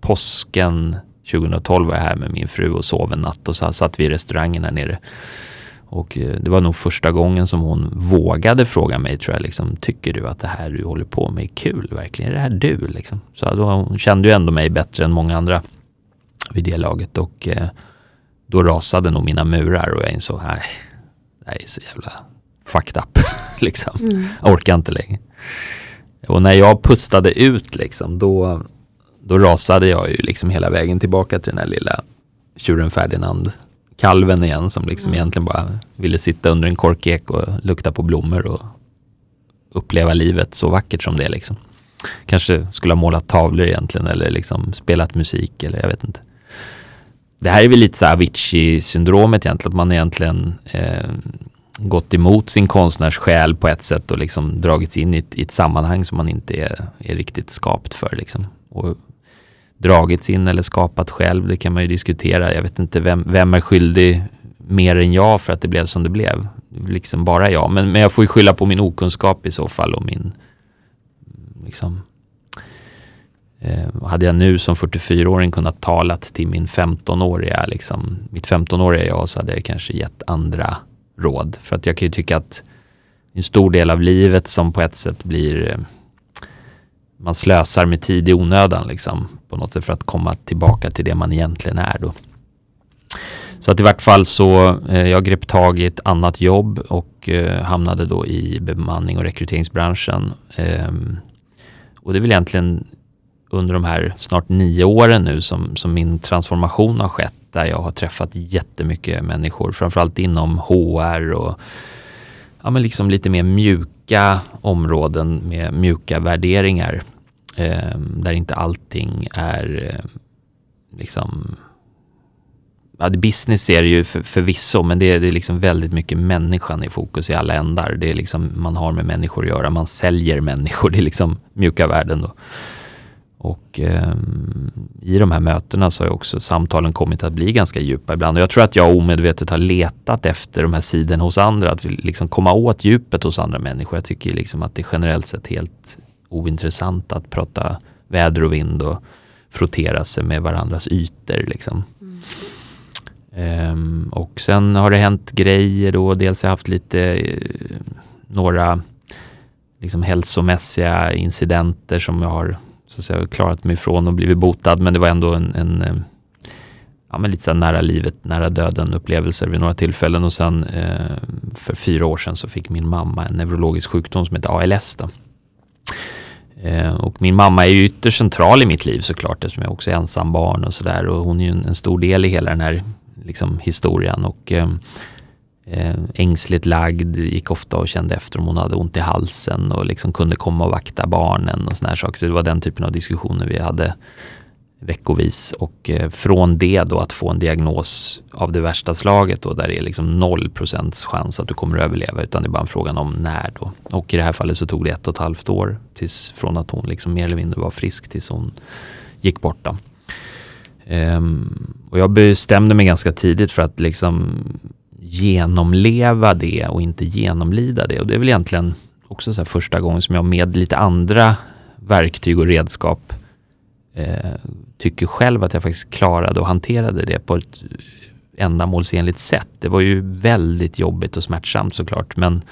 påsken 2012 var jag här med min fru och sov en natt, och så satt vi i restaurangen här nere, och det var nog första gången som hon vågade fråga mig, tror jag, liksom, tycker du att det här du håller på med är kul, verkligen, är det här du liksom? Så då, hon kände ju ändå mig bättre än många andra vid det laget, och då rasade nog mina murar, och jag insåg, nej, det är så jävla fucked up liksom, jag orkar inte längre. Och när jag pustade ut liksom, då rasade jag ju liksom hela vägen tillbaka till den här lilla tjuren Ferdinand kalven igen, som liksom egentligen bara ville sitta under en korkek och lukta på blommor och uppleva livet så vackert som det liksom. Kanske skulle ha målat tavlor egentligen, eller liksom spelat musik, eller jag vet inte. Det här är väl lite så Avicii-syndromet egentligen, att man egentligen gått emot sin konstnärssjäl på ett sätt och liksom dragits in i ett sammanhang som man inte är riktigt skapt för liksom. Och dragits in eller skapat själv, det kan man ju diskutera. Jag vet inte vem är skyldig mer än jag för att det blev som det blev. Liksom bara jag. Men jag får ju skylla på min okunskap i så fall, och min liksom, hade jag nu som 44-åring kunnat talat till min 15-åriga liksom, mitt 15-åriga jag, så hade jag kanske gett andra råd. För att jag kan ju tycka att en stor del av livet som på ett sätt blir, man slösar med tid i onödan liksom, på något sätt, för att komma tillbaka till det man egentligen är då. Så att i vart fall så jag grep tag i ett annat jobb och hamnade då i bemanning och rekryteringsbranschen. Och det är väl egentligen under de här snart 9 åren nu som min transformation har skett, där jag har träffat jättemycket människor, framförallt inom HR och ja, men liksom lite mer mjuka områden med mjuka värderingar, där inte allting är liksom, ja, business är det ju förvisso, men det är liksom väldigt mycket människan i fokus i alla ändar. Det är liksom, man har med människor att göra, man säljer människor, det är liksom mjuka värden då. Och i de här mötena så har också samtalen kommit att bli ganska djupa ibland. Och jag tror att jag omedvetet har letat efter de här sidorna hos andra, att liksom komma åt djupet hos andra människor. Jag tycker liksom att det är generellt sett helt ointressant att prata väder och vind och frottera sig med varandras ytor liksom. Och sen har det hänt grejer då. Dels har jag haft lite några liksom hälsomässiga incidenter som jag har, så att säga, jag har klarat mig ifrån och blivit botad, men det var ändå en ja, men lite så här nära livet, nära döden upplevelser vid några tillfällen. Och sen för 4 år sedan så fick min mamma en neurologisk sjukdom som heter ALS då. Och min mamma är ju ytterst central i mitt liv såklart, eftersom jag också är ensam barn och sådär, och hon är ju en stor del i hela den här liksom historien. Och ängsligt lagd, gick ofta och kände efter om hon hade ont i halsen och liksom kunde komma och vakta barnen och såna här saker. Så det var den typen av diskussioner vi hade veckovis. Och från det då att få en diagnos av det värsta slaget då, där det är liksom 0% chans att du kommer att överleva, utan det är bara en frågan om när då. Och i det här fallet så tog det 1,5 år tills, från att hon liksom mer eller mindre var frisk tills hon gick bort då. Och jag bestämde mig ganska tidigt för att liksom genomleva det och inte genomlida det. Och det är väl egentligen också så här första gången som jag med lite andra verktyg och redskap tycker själv att jag faktiskt klarade och hanterade det på ett ändamålsenligt sätt. Det var ju väldigt jobbigt och smärtsamt såklart, men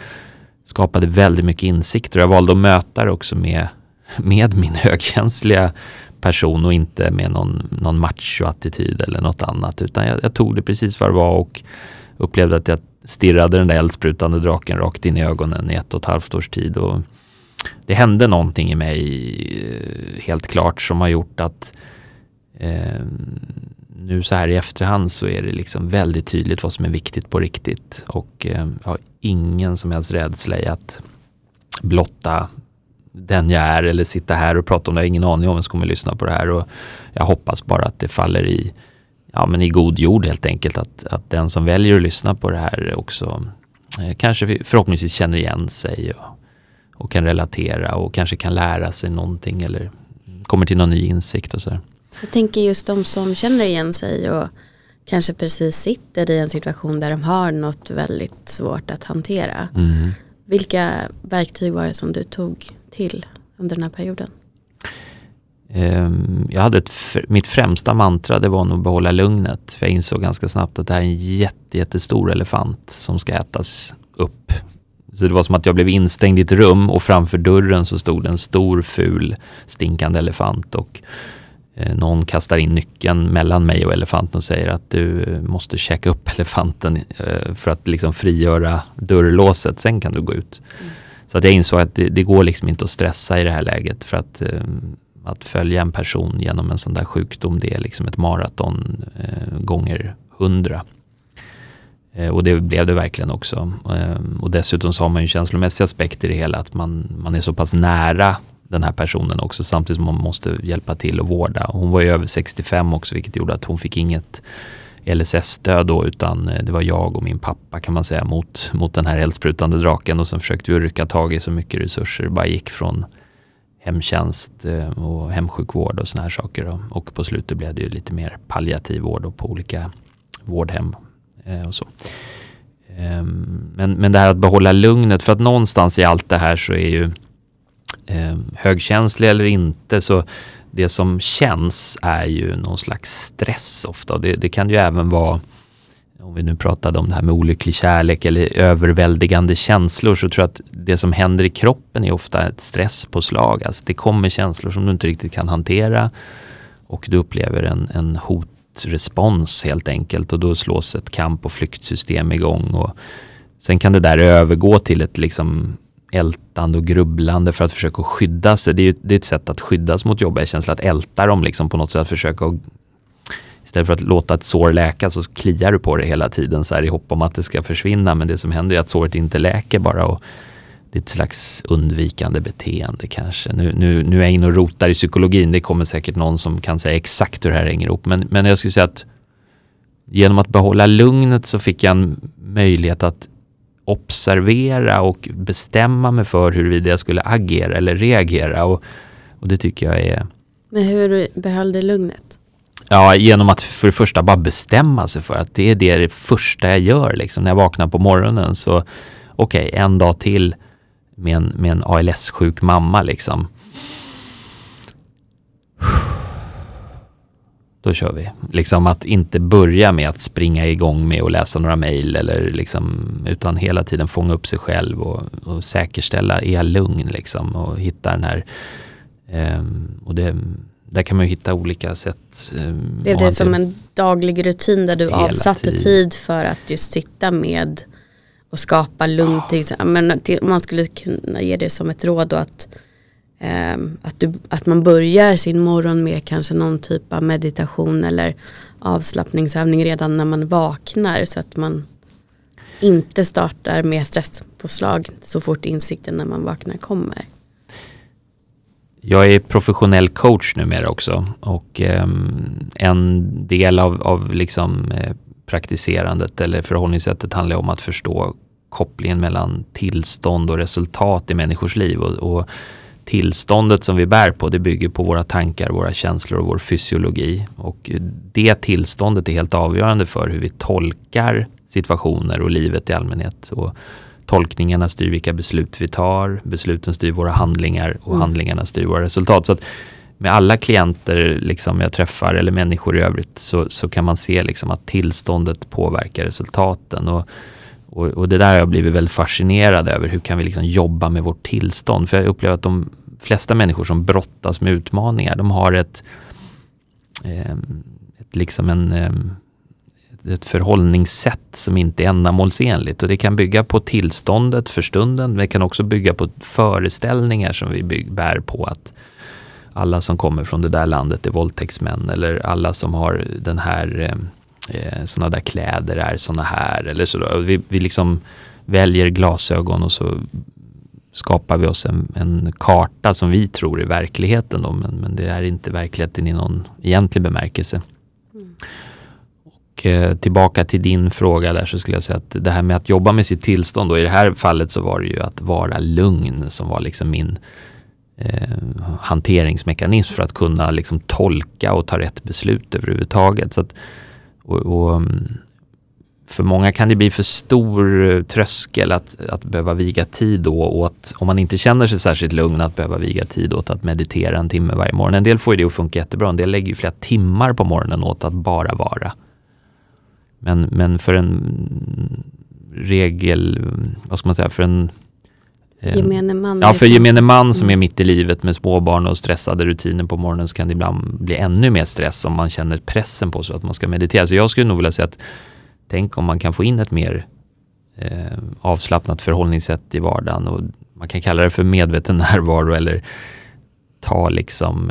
skapade väldigt mycket insikter. Jag valde att möta det också med min högkänsliga person och inte med någon macho-attityd eller något annat, utan jag tog det precis vad det var och upplevde att jag stirrade den där eldsprutande draken rakt in i ögonen i 1,5 års tid, och det hände någonting i mig helt klart som har gjort att nu så här i efterhand så är det liksom väldigt tydligt vad som är viktigt på riktigt, och jag har ingen som helst rädsla i att blotta den jag är eller sitta här och prata om det. Jag har ingen aning om vem som kommer lyssna på det här, och jag hoppas bara att det faller i, ja, men i god jord helt enkelt, att den som väljer att lyssna på det här också kanske förhoppningsvis känner igen sig och kan relatera och kanske kan lära sig någonting eller kommer till någon ny insikt och så. Jag tänker just de som känner igen sig och kanske precis sitter i en situation där de har något väldigt svårt att hantera. Mm. Vilka verktyg var det som du tog till under den här perioden? Jag hade mitt främsta mantra, det var nog att behålla lugnet. För jag insåg ganska snabbt att det här är en jättestor elefant som ska ätas upp. Så det var som att jag blev instängd i ett rum, och framför dörren så stod en stor, ful, stinkande elefant, och någon kastar in nyckeln mellan mig och elefanten och säger att du måste checka upp elefanten för att liksom frigöra dörrlåset, sen kan du gå ut. Mm. Så att jag insåg att det går liksom inte att stressa i det här läget, för att följa en person genom en sån där sjukdom, det är liksom ett maraton gånger 100. Och det blev det verkligen också. Och dessutom så har man ju känslomässiga aspekter i det hela, att man är så pass nära den här personen också, samtidigt som man måste hjälpa till och vårda. Hon var ju över 65 också, vilket gjorde att hon fick inget LSS-stöd då, utan det var jag och min pappa kan man säga mot den här eldsprutande draken, och sen försökte vi rycka tag i så mycket resurser det bara gick från hemtjänst och hemsjukvård och såna här saker då. Och på slutet blev det ju lite mer palliativ vård och på olika vårdhem och så. Men det här att behålla lugnet, för att någonstans i allt det här så är ju högkänslig eller inte, så det som känns är ju någon slags stress ofta. Det kan ju även vara, om vi nu pratade om det här med olycklig kärlek eller överväldigande känslor, så tror jag att det som händer i kroppen är ofta ett stresspåslag. Alltså det kommer känslor som du inte riktigt kan hantera, och du upplever en hotrespons helt enkelt, och då slås ett kamp- och flyktsystem igång, och sen kan det där övergå till ett liksom ältande och grubblande för att försöka skydda sig. Det är ett sätt att skyddas mot jobbiga känslor, att älta dem liksom på något sätt, att försöka, istället för att låta ett sår läka så kliar du på det hela tiden så här, i hopp om att det ska försvinna, men det som händer är att såret inte läker bara, och det är ett slags undvikande beteende kanske. Nu är jag inne och rotar i psykologin, det kommer säkert någon som kan säga exakt hur det här hänger ihop, men jag skulle säga att genom att behålla lugnet så fick jag en möjlighet att observera och bestämma mig för huruvida jag skulle agera eller reagera, och det tycker jag är... Men hur behöll du lugnet? Ja, genom att för det första bara bestämma sig för att det är det första jag gör liksom. När jag vaknar på morgonen så okej, en dag till med en ALS-sjuk mamma liksom. Då kör vi. Liksom att inte börja med att springa igång med och läsa några mejl eller liksom, utan hela tiden fånga upp sig själv och säkerställa, är jag lugn liksom, och hitta den här och det, där kan man ju hitta olika sätt. Blev det som en daglig rutin där du avsatte tid för att just sitta med och skapa lugn? Ja. Men man skulle kunna ge det som ett råd då, att man börjar sin morgon med kanske någon typ av meditation eller avslappningsövning redan när man vaknar, så att man inte startar med stresspåslag så fort insikten när man vaknar kommer. Jag är professionell coach numera också, och en del av liksom praktiserandet eller förhållningssättet handlar om att förstå kopplingen mellan tillstånd och resultat i människors liv, och tillståndet som vi bär på, det bygger på våra tankar, våra känslor och vår fysiologi, och det tillståndet är helt avgörande för hur vi tolkar situationer och livet i allmänhet, och tolkningarna styr vilka beslut vi tar, besluten styr våra handlingar och handlingarna styr våra resultat. Så att med alla klienter liksom jag träffar eller människor i övrigt så kan man se liksom att tillståndet påverkar resultaten, och det där har jag blivit väldigt fascinerad över. Hur kan vi liksom jobba med vårt tillstånd? För jag upplever att de flesta människor som brottas med utmaningar, de har ett liksom en ett förhållningssätt som inte är ändamålsenligt. Och det kan bygga på tillståndet för stunden, men det kan också bygga på föreställningar som vi bär på att alla som kommer från det där landet är våldtäktsmän, eller alla som har den här såna där kläder är såna här, eller så. Vi liksom väljer glasögon och så skapar vi oss en karta som vi tror är verkligheten då, men det är inte verkligheten i någon egentlig bemärkelse. Och tillbaka till din fråga där, så skulle jag säga att det här med att jobba med sitt tillstånd då, i det här fallet så var det ju att vara lugn som var liksom min hanteringsmekanism för att kunna liksom tolka och ta rätt beslut överhuvudtaget. Så att, och för många kan det bli för stor tröskel att behöva viga tid då åt, om man inte känner sig särskilt lugn, att behöva viga tid åt att meditera en timme varje morgon. En del får ju det att funka jättebra, en del lägger ju flera timmar på morgonen åt att bara vara. Men för en regel, vad ska man säga, för en gemene man. Ja, för gemene man som är mitt i livet med småbarn och stressade rutiner på morgonen, så kan det ibland bli ännu mer stress om man känner pressen på sig att man ska meditera. Så jag skulle nog vilja säga att tänk om man kan få in ett mer avslappnat förhållningssätt i vardagen, och man kan kalla det för medveten närvaro eller ta liksom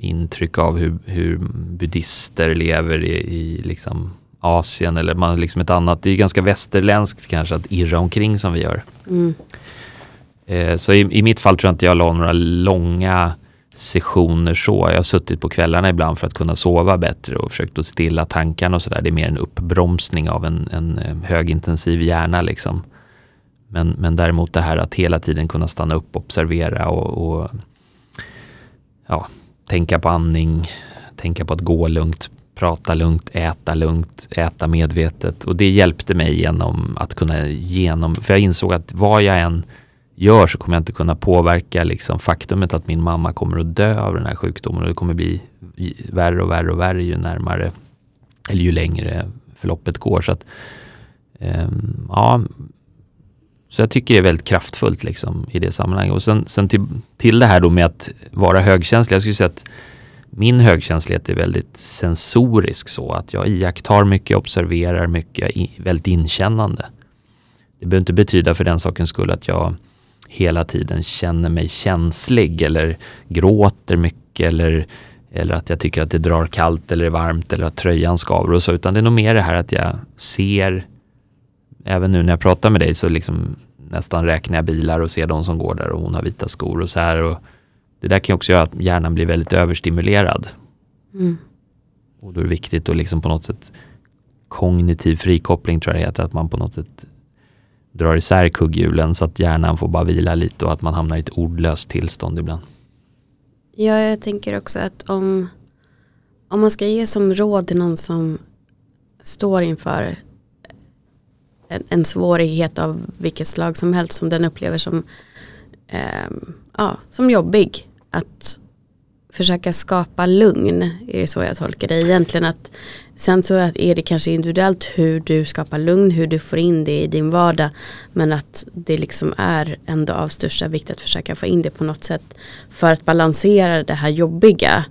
intryck av hur buddhister lever i liksom Asien, eller man liksom ett annat, det är ganska västerländskt kanske att irra omkring som vi gör. Så i mitt fall tror jag inte jag la några långa sessioner så. Jag har suttit på kvällarna ibland för att kunna sova bättre och försökt att stilla tankarna och sådär. Det är mer en uppbromsning av en högintensiv hjärna liksom. Men däremot det här att hela tiden kunna stanna upp, observera och ja, tänka på andning, tänka på att gå lugnt, prata lugnt, äta medvetet. Och det hjälpte mig genom att kunna för jag insåg att vad jag än gör så kommer jag inte kunna påverka liksom faktumet att min mamma kommer att dö av den här sjukdomen, och det kommer bli värre och värre och värre ju närmare eller ju längre förloppet går. Så att ja, så jag tycker det är väldigt kraftfullt liksom i det sammanhanget. Och sen till det här då med att vara högkänslig, jag skulle säga att min högkänslighet är väldigt sensorisk, så att jag iakttar mycket, observerar mycket, väldigt inkännande. Det behöver inte betyda för den sakens skull att jag hela tiden känner mig känslig eller gråter mycket eller att jag tycker att det drar kallt eller är varmt eller att tröjan skaver och så, utan det är nog mer det här att jag ser, även nu när jag pratar med dig så liksom nästan räknar jag bilar och ser de som går där och hon har vita skor och så här, och det där kan ju också göra att hjärnan blir väldigt överstimulerad. Och då är det viktigt att liksom på något sätt kognitiv frikoppling, tror jag det heter, att man på något sätt drar isär kugghjulen så att hjärnan får bara vila lite och att man hamnar i ett ordlöst tillstånd ibland. Ja, jag tänker också att om man ska ge som råd till någon som står inför en svårighet av vilket slag som helst som den upplever som som jobbig, att försöka skapa lugn, är det så jag tolkar det egentligen. Att sen så är det kanske individuellt hur du skapar lugn, hur du får in det i din vardag, men att det liksom är ändå av största vikt att försöka få in det på något sätt för att balansera det här jobbiga,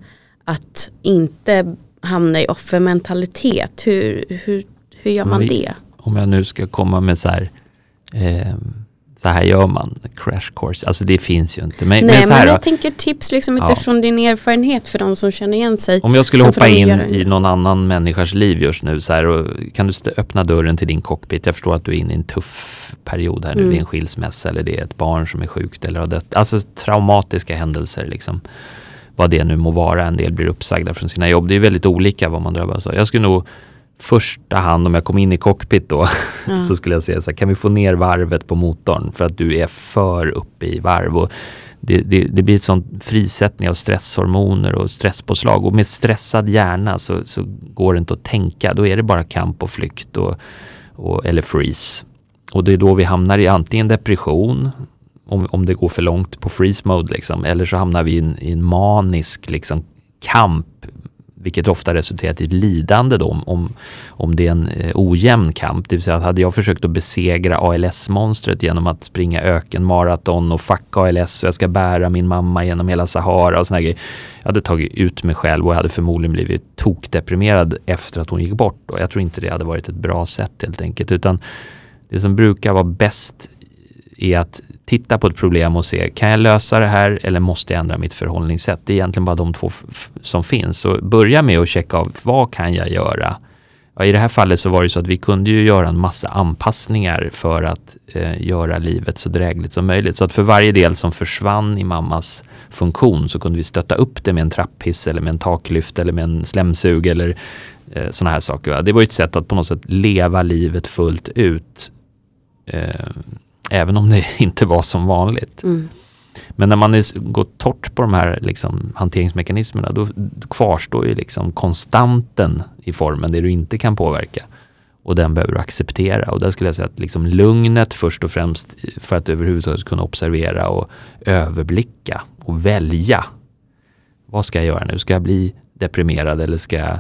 att inte hamna i offermentalitet. Hur gör man det? Om jag nu ska komma med så här gör man crash course, alltså det finns ju inte. Men så här, men jag tänker tips liksom utifrån din erfarenhet för de som känner igen sig. Om jag skulle hoppa in i någon annan människors liv just nu så här, och kan du öppna dörren till din cockpit? Jag förstår att du är inne i en tuff period här nu, det är en skilsmässa eller det är ett barn som är sjukt eller har dött. Alltså traumatiska händelser liksom, vad det nu må vara. En del blir uppsagda från sina jobb. Det är väldigt olika vad man drabbas av. Jag skulle nog första hand, om jag kom in i cockpit då, så skulle jag säga så här, kan vi få ner varvet på motorn för att du är för uppe i varv, och det blir ett sånt frisättning av stresshormoner och stresspåslag, och med stressad hjärna så går det inte att tänka, då är det bara kamp och flykt eller freeze, och det är då vi hamnar i antingen depression om det går för långt på freeze mode liksom, eller så hamnar vi i en manisk liksom kamp vilket ofta resulterat i ett lidande då, om det är en ojämn kamp. Det vill säga att hade jag försökt att besegra ALS-monstret genom att springa ökenmaraton och fuck ALS och jag ska bära min mamma genom hela Sahara och såna grejer. Jag hade tagit ut mig själv och jag hade förmodligen blivit tokdeprimerad efter att hon gick bort. Och jag tror inte det hade varit ett bra sätt helt enkelt, utan det som brukar vara bäst är att titta på ett problem och se, kan jag lösa det här eller måste jag ändra mitt förhållningssätt? Det är egentligen bara de två som finns. Så börja med att checka av, vad kan jag göra? Ja, i det här fallet så var det så att vi kunde ju göra en massa anpassningar för att göra livet så drägligt som möjligt. Så att för varje del som försvann i mammas funktion så kunde vi stötta upp det med en trapphiss eller med en taklyft eller med en slämsug eller såna här saker. Va? Det var ju ett sätt att på något sätt leva livet fullt ut, även om det inte var som vanligt. Mm. Men när man går torrt på de här liksom hanteringsmekanismerna, då kvarstår ju liksom konstanten i formen, det du inte kan påverka. Och den behöver du acceptera. Och där skulle jag säga att liksom lugnet först och främst, för att överhuvudtaget kunna observera och överblicka och välja. Vad ska jag göra nu? Ska jag bli deprimerad eller ska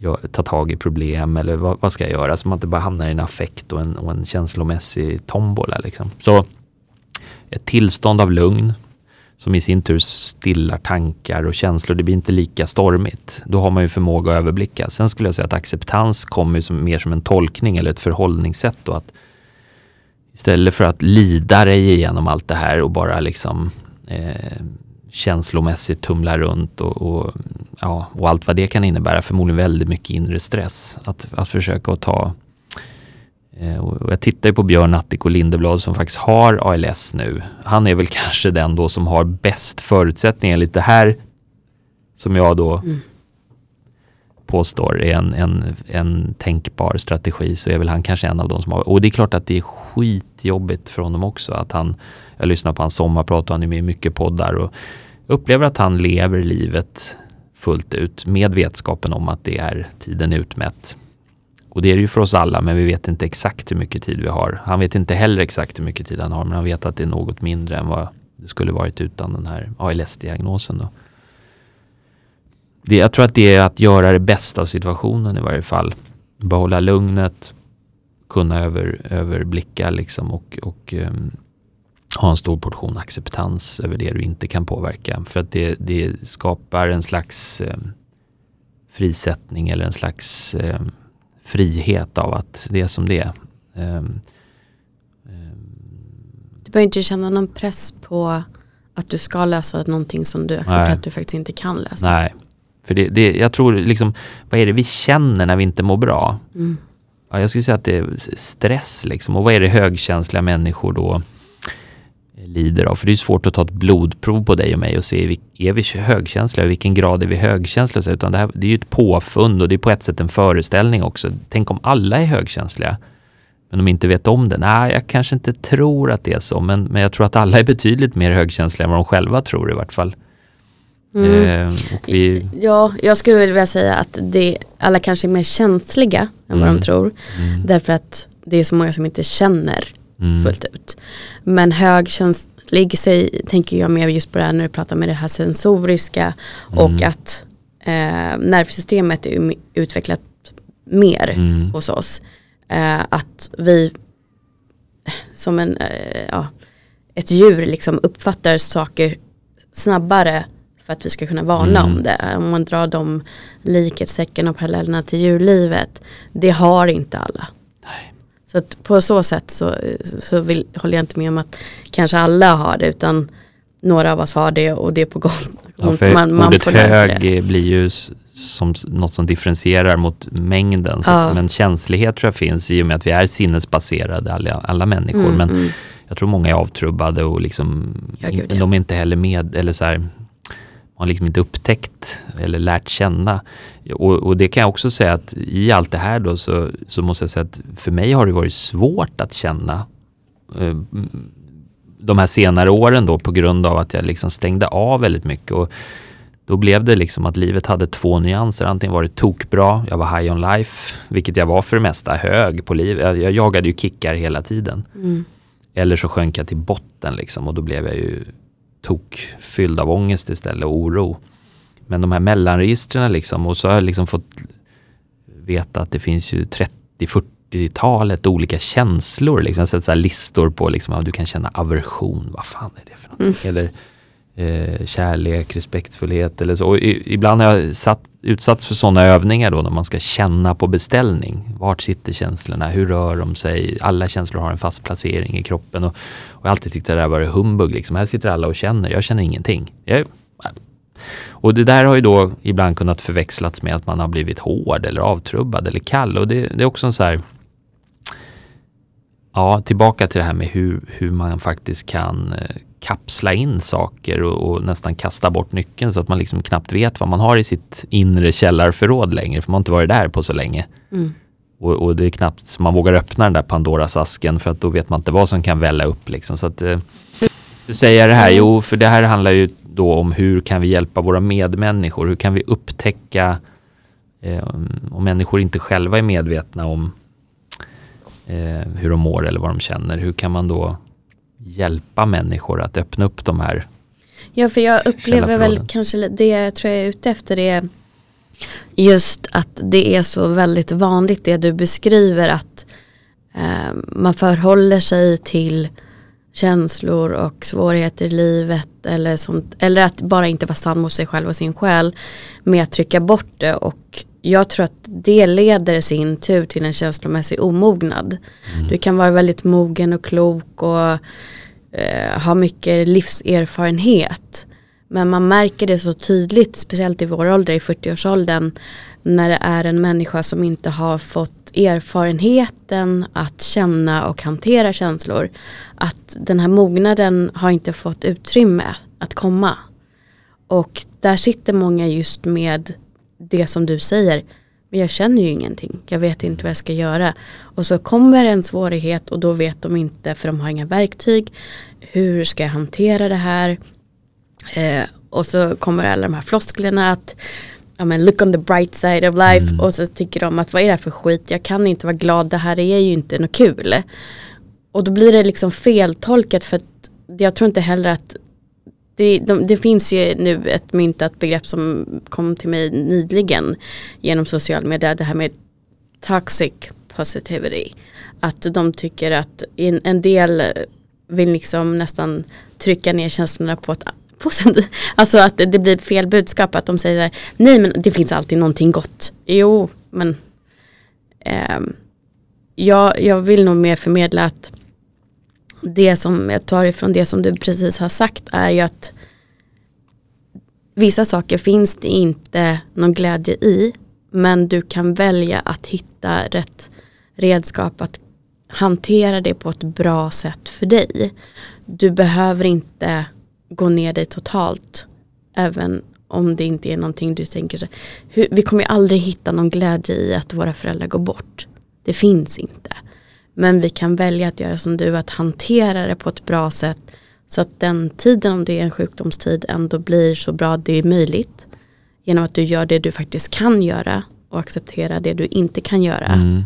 jag ta tag i problem, eller vad ska jag göra, så man inte bara hamnar i en affekt och en känslomässig tombola liksom. Så ett tillstånd av lugn som i sin tur stillar tankar och känslor, det blir inte lika stormigt, då har man ju förmåga att överblicka. Sen skulle jag säga att acceptans kommer som, mer som en tolkning eller ett förhållningssätt då, att istället för att lida dig igenom allt det här och bara liksom känslomässigt tumla runt och allt vad det kan innebära, förmodligen väldigt mycket inre stress, att försöka att ta och jag tittar ju på Björn Attik och Lindeblad som faktiskt har ALS nu. Han är väl kanske den då som har bäst förutsättningar, lite här som jag då påstår är en tänkbar strategi, så är väl han kanske en av dem som har. Och det är klart att det är skitjobbigt för honom också, att jag lyssnar på hans sommarprat och han är med i mycket poddar och upplever att han lever livet fullt ut med vetskapen om att det är tiden utmätt. Och det är det ju för oss alla, men vi vet inte exakt hur mycket tid vi har. Han vet inte heller exakt hur mycket tid han har, men han vet att det är något mindre än vad det skulle varit utan den här ALS-diagnosen då. Jag tror att det är att göra det bästa av situationen i varje fall. Behålla lugnet, kunna överblicka liksom och ha en stor portion acceptans över det du inte kan påverka. För att det skapar en slags frisättning eller en slags frihet av att det är som det är. Du behöver inte känna någon press på att du ska läsa någonting som du accepterar att du faktiskt inte kan läsa. Nej, för jag tror liksom, vad är det vi känner när vi inte mår bra? Mm. Ja, jag skulle säga att det är stress liksom. Och vad är det högkänsliga människor då lider av? För det är svårt att ta ett blodprov på dig och mig och se, är vi högkänsliga? I vilken grad är vi högkänsliga? Utan det är ju ett påfund och det är på ett sätt en föreställning också. Tänk om alla är högkänsliga men de inte vet om det. Nej, jag kanske inte tror att det är så, men jag tror att alla är betydligt mer högkänsliga än vad de själva tror i vart fall. Mm. Ja, jag skulle vilja säga att alla kanske är mer känsliga än vad de tror. Mm. Därför att det är så många som inte känner fullt ut. Men högkänslig tänker jag mer just på det här när du pratar med det här sensoriska och att nervsystemet är utvecklat mer hos oss. Att vi som ett djur liksom uppfattar saker snabbare för att vi ska kunna varna om det. Om man drar de likhetssäcken och parallellerna till djurlivet, det har inte alla. Nej. Så att på så sätt håller jag inte med om att kanske alla har det, utan några av oss har det och det är på gång. Ja, man ordet hög blir ju som något som differentierar mot mängden. Så men känslighet tror jag finns i och med att vi är sinnesbaserade alla människor. Men jag tror många är avtrubbade och liksom, de är inte heller med eller så här, har liksom inte upptäckt eller lärt känna. Och det kan jag också säga att i allt det här då så måste jag säga att för mig har det varit svårt att känna de här senare åren då, på grund av att jag liksom stängde av väldigt mycket. Och då blev det liksom att livet hade två nyanser. Antingen var det tokbra, jag var high on life, vilket jag var för det mesta, hög på liv. Jag jagade ju kickar hela tiden. Mm. Eller så sjönk jag till botten liksom, och då blev jag ju tokfylld av ångest istället och oro. Men de här mellanregistren liksom, och så har jag liksom fått veta att det finns ju 30-40-talet olika känslor liksom. Jag har sett så här listor på liksom, att du kan känna aversion, vad fan är det för någonting? Eller kärlek, respektfullhet eller så. Och ibland har jag utsatts för sådana övningar då, när man ska känna på beställning. Vart sitter känslorna? Hur rör de sig? Alla känslor har en fast placering i kroppen. Och jag har alltid tyckte det där var humbug liksom. Här sitter alla och känner. Jag känner ingenting. Och det där har ju då ibland kunnat förväxlats med att man har blivit hård eller avtrubbad eller kall. Och det är också en så här... Ja, tillbaka till det här med hur man faktiskt kan kapsla in saker och nästan kasta bort nyckeln så att man liksom knappt vet vad man har i sitt inre källarförråd längre, för man har inte varit där på så länge. Mm. Och det är knappt så man vågar öppna den där Pandoras-asken, för att då vet man inte vad som kan välla upp liksom. Så att du säger det här, jo, för det här handlar ju då om hur kan vi hjälpa våra medmänniskor, hur kan vi upptäcka om människor inte själva är medvetna om hur de mår eller vad de känner. Hur kan man då hjälpa människor att öppna upp de här? Ja, för jag upplever väl kanske det jag tror jag är ute efter är just att det är så väldigt vanligt det du beskriver, att man förhåller sig till känslor och svårigheter i livet eller sånt, eller att bara inte vara sann mot sig själv och sin själ med att trycka bort det. Och jag tror att det leder sin tur till en känslomässig omognad. Mm. Du kan vara väldigt mogen och klok och ha mycket livserfarenhet. Men man märker det så tydligt, speciellt i vår ålder, i 40-årsåldern, när det är en människa som inte har fått erfarenheten att känna och hantera känslor. Att den här mognaden har inte fått utrymme att komma. Och där sitter många just med... det som du säger, men jag känner ju ingenting, jag vet inte vad jag ska göra, och så kommer en svårighet och då vet de inte, för de har inga verktyg, hur ska jag hantera det här, och så kommer alla de här flosklerna att look on the bright side of life, och så tycker de att vad är det här för skit, jag kan inte vara glad, det här är ju inte något kul, och då blir det liksom feltolkat, för att jag tror inte heller att det finns ju nu ett myntat begrepp som kom till mig nyligen genom social media, det här med toxic positivity. Att de tycker att en del vill liksom nästan trycka ner känslorna på ett positivt. Alltså att det blir fel budskap, att de säger nej men det finns alltid någonting gott. Jo, men jag vill nog mer förmedla att det som jag tar ifrån det som du precis har sagt är ju att vissa saker finns det inte någon glädje i, men du kan välja att hitta rätt redskap att hantera det på ett bra sätt för dig. Du behöver inte gå ner dig totalt, även om det inte är någonting du tänker sig. Vi kommer ju aldrig hitta någon glädje i att våra föräldrar går bort. Det finns inte. Men vi kan välja att göra som du, att hantera det på ett bra sätt så att den tiden, om det är en sjukdomstid, ändå blir så bra det är möjligt. Genom att du gör det du faktiskt kan göra och acceptera det du inte kan göra. Mm.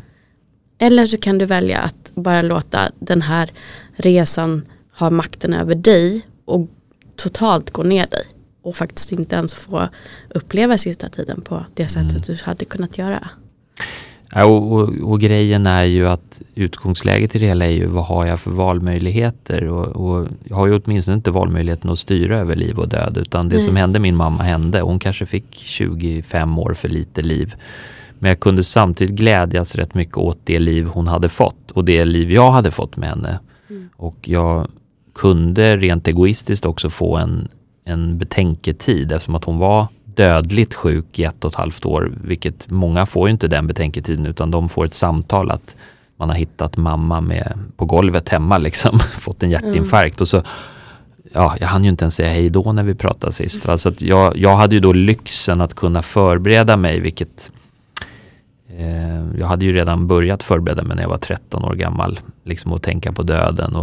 Eller så kan du välja att bara låta den här resan ha makten över dig och totalt gå ner dig. Och faktiskt inte ens få uppleva sista tiden på det sättet du hade kunnat göra. Och grejen är ju att utgångsläget i det hela är ju vad har jag för valmöjligheter, och jag har ju åtminstone inte valmöjligheten att styra över liv och död, utan det som hände min mamma hände. Hon kanske fick 25 år för lite liv, men jag kunde samtidigt glädjas rätt mycket åt det liv hon hade fått och det liv jag hade fått med henne. Och jag kunde rent egoistiskt också få en betänketid, eftersom att hon var dödligt sjuk i 1,5 år, vilket många får ju inte den betänketiden, utan de får ett samtal att man har hittat mamma på golvet hemma liksom, fått en hjärtinfarkt. Och så, ja, jag hann ju inte ens säga hej då när vi pratade sist. Va? Så att jag hade ju då lyxen att kunna förbereda mig, vilket jag hade ju redan börjat förbereda mig när jag var 13 år gammal, liksom att tänka på döden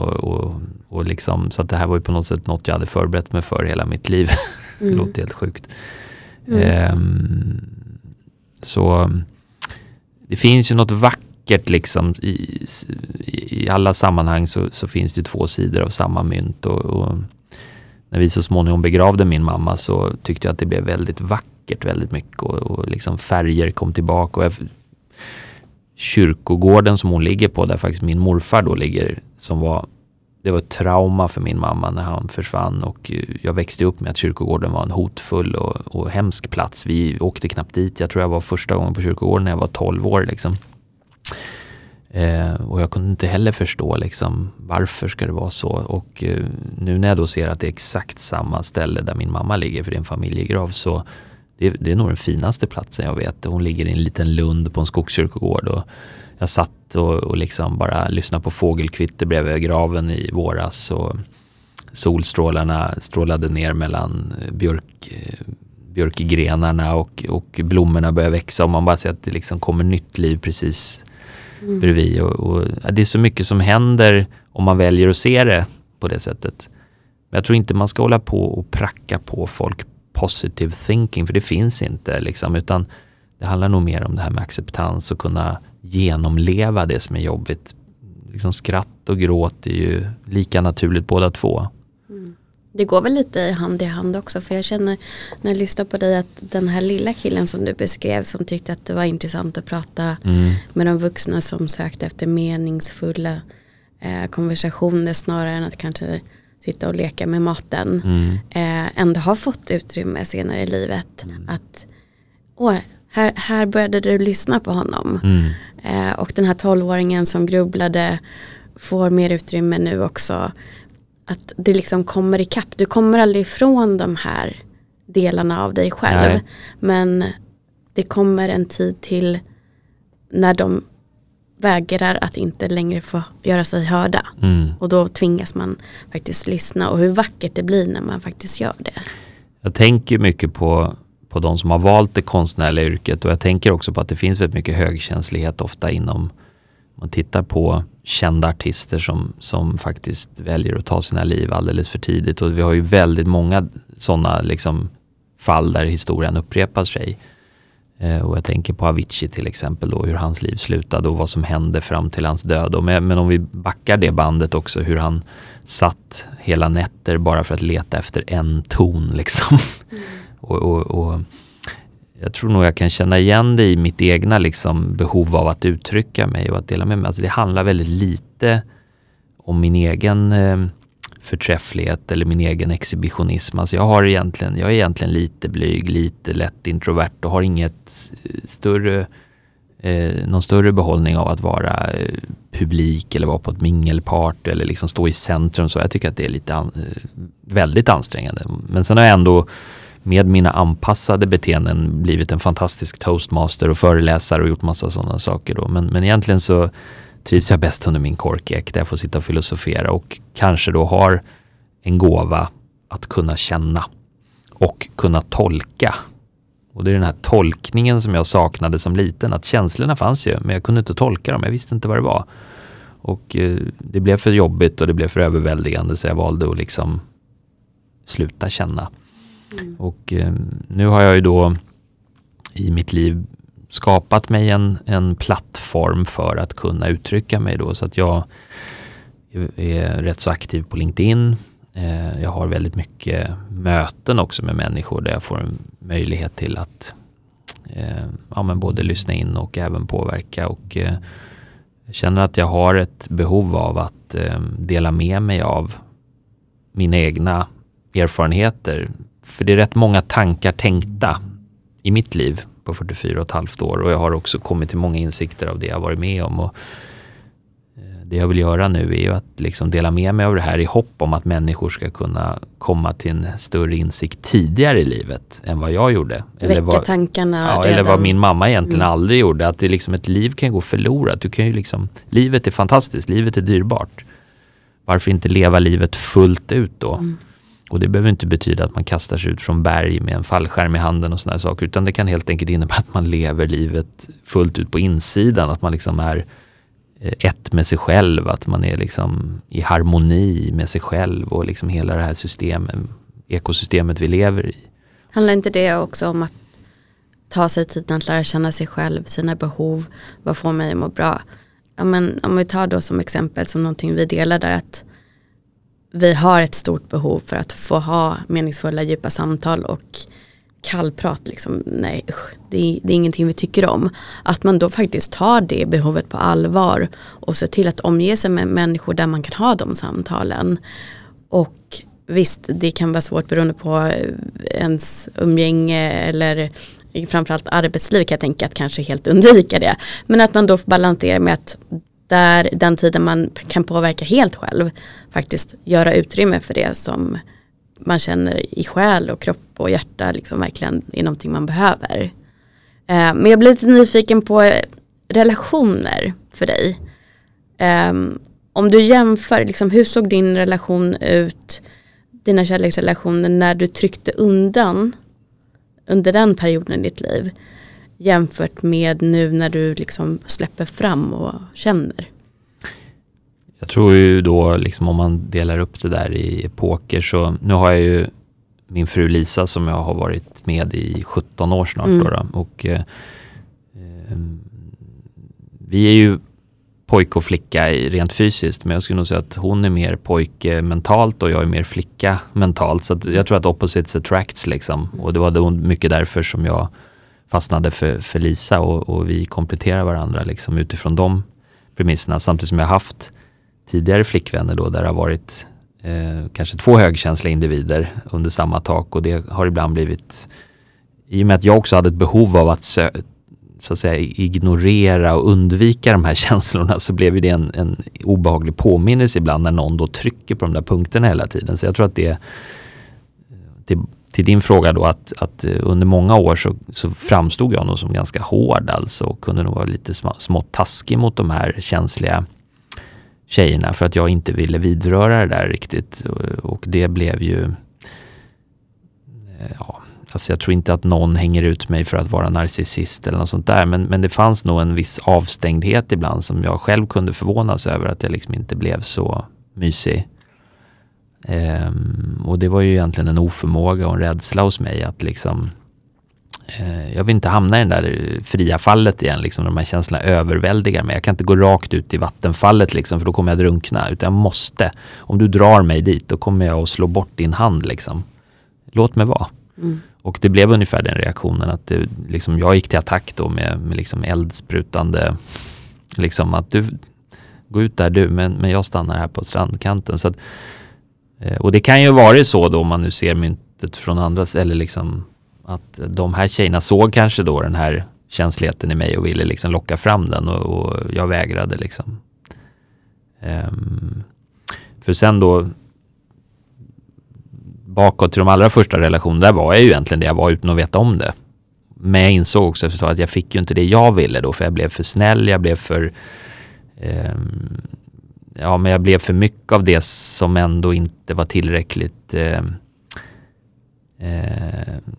och liksom, så att det här var ju på något sätt något jag hade förberett mig för hela mitt liv. Det låter helt sjukt. Så det finns ju något vackert liksom i alla sammanhang, så finns det två sidor av samma mynt, och när vi så småningom begravde min mamma så tyckte jag att det blev väldigt vackert, väldigt mycket, och liksom färger kom tillbaka. Och kyrkogården som hon ligger på, där faktiskt min morfar då ligger, som var, det var ett trauma för min mamma när han försvann, och jag växte upp med att kyrkogården var en hotfull och hemsk plats. Vi åkte knappt dit. Jag tror jag var första gången på kyrkogården när jag var 12 år liksom. Och jag kunde inte heller förstå liksom, varför ska det vara så, och nu när jag då ser att det är exakt samma ställe där min mamma ligger, för det är en familjegrav, så det är nog den finaste platsen jag vet. Hon ligger i en liten lund på en skogskyrkogård, och jag satt och liksom bara lyssnade på fågelkvitter bredvid graven i våras, och solstrålarna strålade ner mellan björkgrenarna och blommorna börjar växa, och man bara ser att det liksom kommer nytt liv precis bredvid, och det är så mycket som händer om man väljer att se det på det sättet. Men jag tror inte man ska hålla på och pracka på folk positive thinking, för det finns inte liksom, utan det handlar nog mer om det här med acceptans och kunna genomleva det som är jobbigt. Liksom skratt och gråt är ju lika naturligt båda två. Mm. Det går väl lite hand i hand också, för jag känner när jag lyssnar på dig att den här lilla killen som du beskrev, som tyckte att det var intressant att prata med de vuxna, som sökte efter meningsfulla konversationer snarare än att kanske sitta och leka med maten, ändå har fått utrymme senare i livet. Att här började du lyssna på honom. Och den här 12-åringen som grubblade får mer utrymme nu också. Att det liksom kommer ikapp. Du kommer aldrig ifrån de här delarna av dig själv. Nej. Men det kommer en tid till när de vägrar att inte längre få göra sig hörda. Och då tvingas man faktiskt lyssna. Och hur vackert det blir när man faktiskt gör det. Jag tänker mycket på de som har valt det konstnärliga yrket, och jag tänker också på att det finns väldigt mycket högkänslighet ofta inom, man tittar på kända artister som faktiskt väljer att ta sina liv alldeles för tidigt, och vi har ju väldigt många sådana liksom fall där historien upprepar sig. Och jag tänker på Avicii till exempel då, hur hans liv slutade och vad som hände fram till hans död. Men om vi backar det bandet också, hur han satt hela nätter bara för att leta efter en ton liksom. Och jag tror nog jag kan känna igen det i mitt egna liksom behov av att uttrycka mig och att dela med mig. Alltså det handlar väldigt lite om min egen förträfflighet eller min egen exhibitionism. Alltså jag är egentligen lite blyg, lite lätt introvert, och har inget större, någon större behållning av att vara publik eller vara på ett mingelpart eller liksom stå i centrum. Så jag tycker att det är lite väldigt ansträngande. Men sen har jag ändå med mina anpassade beteenden blivit en fantastisk toastmaster och föreläsare och gjort massa sådana saker då. Men egentligen så trivs jag bäst under min korkek där jag får sitta och filosofera, och kanske då har en gåva att kunna känna och kunna tolka. Och det är den här tolkningen som jag saknade som liten, att känslorna fanns ju men jag kunde inte tolka dem, jag visste inte vad det var. Och det blev för jobbigt och det blev för överväldigande, så jag valde att liksom sluta känna. Och nu har jag ju då i mitt liv skapat mig en plattform för att kunna uttrycka mig då, så att jag är rätt så aktiv på LinkedIn. Jag har väldigt mycket möten också med människor där jag får en möjlighet till att både lyssna in och även påverka, och jag känner att jag har ett behov av att dela med mig av mina egna erfarenheter. För det är rätt många tankar tänkta i mitt liv på 44,5 år, och jag har också kommit till många insikter av det jag varit med om, och det jag vill göra nu är ju att liksom dela med mig av det här i hopp om att människor ska kunna komma till en större insikt tidigare i livet än vad jag gjorde. Eller vad, tankarna ja, eller vad min mamma egentligen aldrig gjorde. Att det liksom, ett liv kan gå förlorat. Du kan ju liksom, livet är fantastiskt, livet är dyrbart. Varför inte leva livet fullt ut då? Och det behöver inte betyda att man kastar sig ut från berg med en fallskärm i handen och såna här saker, utan det kan helt enkelt innebära att man lever livet fullt ut på insidan, att man liksom är ett med sig själv, att man är liksom i harmoni med sig själv och liksom hela det här ekosystemet vi lever i. Handlar inte det också om att ta sig tid att lära känna sig själv, sina behov, vad får mig att må bra? Ja, men om vi tar då som exempel, som någonting vi delar där, att vi har ett stort behov för att få ha meningsfulla, djupa samtal och kallprat. Liksom, nej, det är ingenting vi tycker om. Att man då faktiskt tar det behovet på allvar och ser till att omge sig med människor där man kan ha de samtalen. Och visst, det kan vara svårt beroende på ens umgänge eller framförallt arbetsliv, kan jag tänka, att kanske helt undvika det. Men att man då balanserar med att där den tiden man kan påverka helt själv, faktiskt göra utrymme för det som man känner i själ och kropp och hjärta liksom verkligen är någonting man behöver. Men jag blir lite nyfiken på relationer för dig. Om du jämför, liksom, hur såg din relation ut, dina kärleksrelationer, när du tryckte undan under den perioden i ditt liv jämfört med nu när du liksom släpper fram och känner? Jag tror ju då, liksom, om man delar upp det där i epoker, så nu har jag ju min fru Lisa som jag har varit med i 17 år snart. Då, och vi är ju pojke och flicka rent fysiskt, men jag skulle nog säga att hon är mer pojke mentalt och jag är mer flicka mentalt, så att jag tror att opposites attracts liksom, och det var då mycket därför som jag fastnade för Lisa, och vi kompletterar varandra liksom utifrån de premisserna, samtidigt som jag haft tidigare flickvänner då där har varit kanske två högkänsliga individer under samma tak, och det har ibland blivit, i och med att jag också hade ett behov av att så att säga ignorera och undvika de här känslorna, så blev det en obehaglig påminnelse ibland när någon då trycker på de där punkterna hela tiden. Så jag tror att det, till din fråga då, att under många år så framstod jag nog som ganska hård alltså, och kunde nog vara lite smått taskig mot de här känsliga tjejerna för att jag inte ville vidröra det där riktigt, och det blev ju, ja, alltså jag tror inte att någon hänger ut mig för att vara narcissist eller något sånt där, men det fanns nog en viss avstängdhet ibland som jag själv kunde förvånas över, att jag liksom inte blev så mysig. Och det var ju egentligen en oförmåga och en rädsla hos mig att liksom, jag vill inte hamna i den där fria fallet igen, liksom, de här känslorna överväldigar mig. Jag kan inte gå rakt ut i vattenfallet liksom, för då kommer jag drunkna, utan jag måste, om du drar mig dit, då kommer jag att slå bort din hand liksom. Låt mig vara. Och det blev ungefär den reaktionen att det, liksom, jag gick till attack då med liksom eldsprutande, liksom, att du går ut där du, men jag stannar här på strandkanten. Så att, och det kan ju vara så då, om man nu ser myntet från andras, eller liksom att de här tjejerna såg kanske då den här känsligheten i mig och ville liksom locka fram den, och jag vägrade liksom. För sen då bakåt till de allra första relationerna, där var jag ju egentligen det jag var utan att veta om det. Men jag insåg också förstås att jag fick ju inte det jag ville då, för jag blev för snäll, jag blev för men jag blev för mycket av det som ändå inte var tillräckligt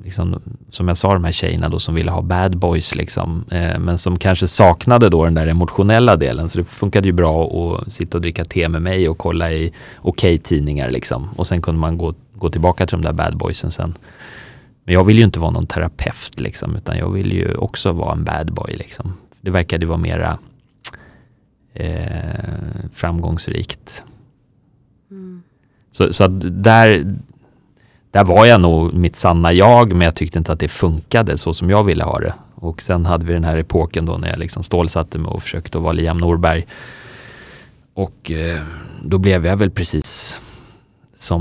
liksom, som jag sa, de här tjejerna då som ville ha bad boys liksom, men som kanske saknade då den där emotionella delen, så det funkade ju bra att sitta och dricka te med mig och kolla i okej-tidningar liksom, och sen kunde man gå tillbaka till de där bad boysen sen. Men jag vill ju inte vara någon terapeut liksom, utan jag vill ju också vara en bad boy liksom. Det verkade vara mera framgångsrikt. Så att där var jag nog mitt sanna jag, men jag tyckte inte att det funkade så som jag ville ha det. Och sen hade vi den här epoken då när jag liksom stålsatte mig och försökte vara Liam Norberg, och då blev jag väl precis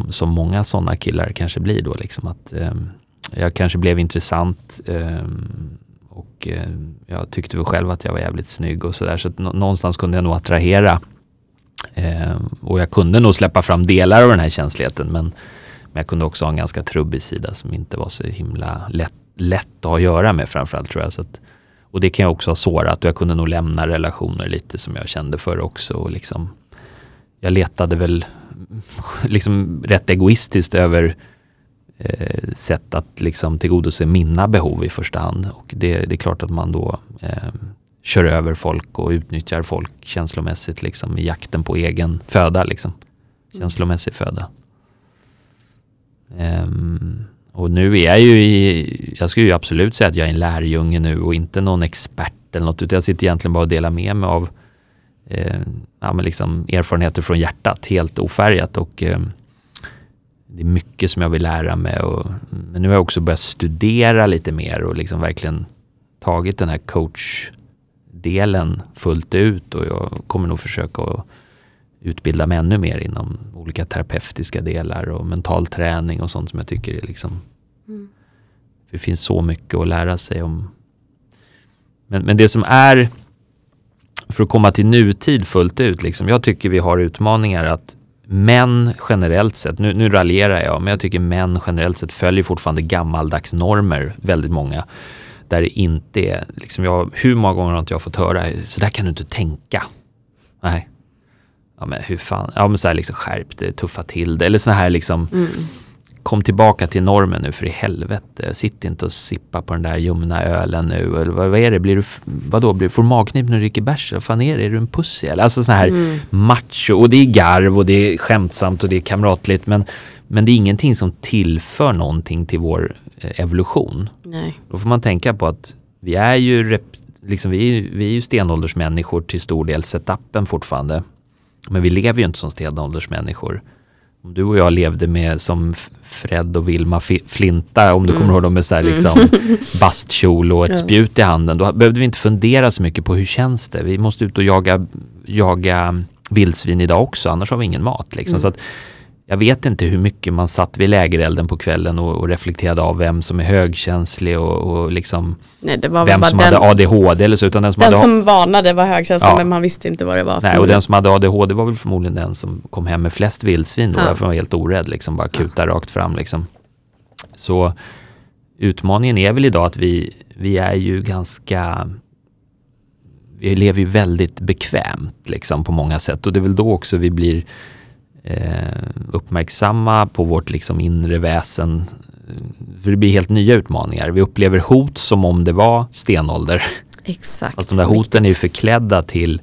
som många sådana killar kanske blir då liksom, att jag kanske blev intressant, och jag tyckte väl själv att jag var jävligt snygg och sådär, så att någonstans kunde jag nog attrahera, och jag kunde nog släppa fram delar av den här känsligheten, men jag kunde också ha en ganska trubbig sida som inte var så himla lätt att göra med, framförallt tror jag. Så att, och det kan jag också ha sårat, och jag kunde nog lämna relationer lite som jag kände för också, och liksom, jag letade väl liksom rätt egoistiskt över sätt att liksom tillgodose mina behov i första hand, och det är klart att man då kör över folk och utnyttjar folk känslomässigt liksom, i jakten på egen föda liksom, känslomässig föda. Och nu är jag ju jag skulle ju absolut säga att jag är en lärjunge nu och inte någon expert eller något, utan jag sitter egentligen bara och delar med mig av liksom erfarenheter från hjärtat, helt ofärgat, och det är mycket som jag vill lära mig. Men nu har jag också börjat studera lite mer och liksom verkligen tagit den här coachdelen fullt ut. Och jag kommer nog försöka att utbilda mig ännu mer inom olika terapeutiska delar och mental träning och sånt som jag tycker är liksom... Mm. Det finns så mycket att lära sig om. Men det som är... För att komma till nutid fullt ut. Liksom, jag tycker vi har utmaningar att män generellt sett, nu raljerar jag, men jag tycker män generellt sett följer fortfarande gammaldags normer, väldigt många. Där det inte är, liksom hur många gånger har inte jag fått höra, så där kan du inte tänka. Nej. Ja men hur fan, ja men så här liksom skärp det, tuffa till det. Eller såna här liksom, kom tillbaka till normen nu för i helvete. Sitt inte och sippa på den där ljumna ölen nu. Eller vad är det? Blir du får magknip när du dricker bärs? Vad fan är det? Är du en pussy? Alltså sån här macho. Och det är garv och det är skämtsamt och det är kamratligt. Men det är ingenting som tillför någonting till vår evolution. Nej. Då får man tänka på att vi är ju, vi är ju stenåldersmänniskor till stor del, setupen fortfarande. Men vi lever ju inte som stenåldersmänniskor. Om du och jag levde med som Fred och Vilma Flinta, om du kommer ihåg dem med så här liksom bastkjol och ett spjut i handen, då behövde vi inte fundera så mycket på hur känns det. Vi måste ut och jaga vildsvin idag också, annars har vi ingen mat liksom. Så att jag vet inte hur mycket man satt vid lägerelden på kvällen och reflekterade av vem som är högkänslig och liksom... Nej, det var vem bara som hade ADHD eller så, utan den som varnade var högkänslig, men man visste inte vad det var. Nej, och den som hade ADHD var väl förmodligen den som kom hem med flest vildsvin då, därför var helt orädd, liksom bara kuta rakt fram liksom. Så utmaningen är väl idag att vi är ju ganska... Vi lever ju väldigt bekvämt liksom på många sätt, och det är väl då också vi blir... uppmärksamma på vårt liksom inre väsen, för det blir helt nya utmaningar. Vi upplever hot som om det var stenålder. Exakt. Fast de där hoten är ju förklädda till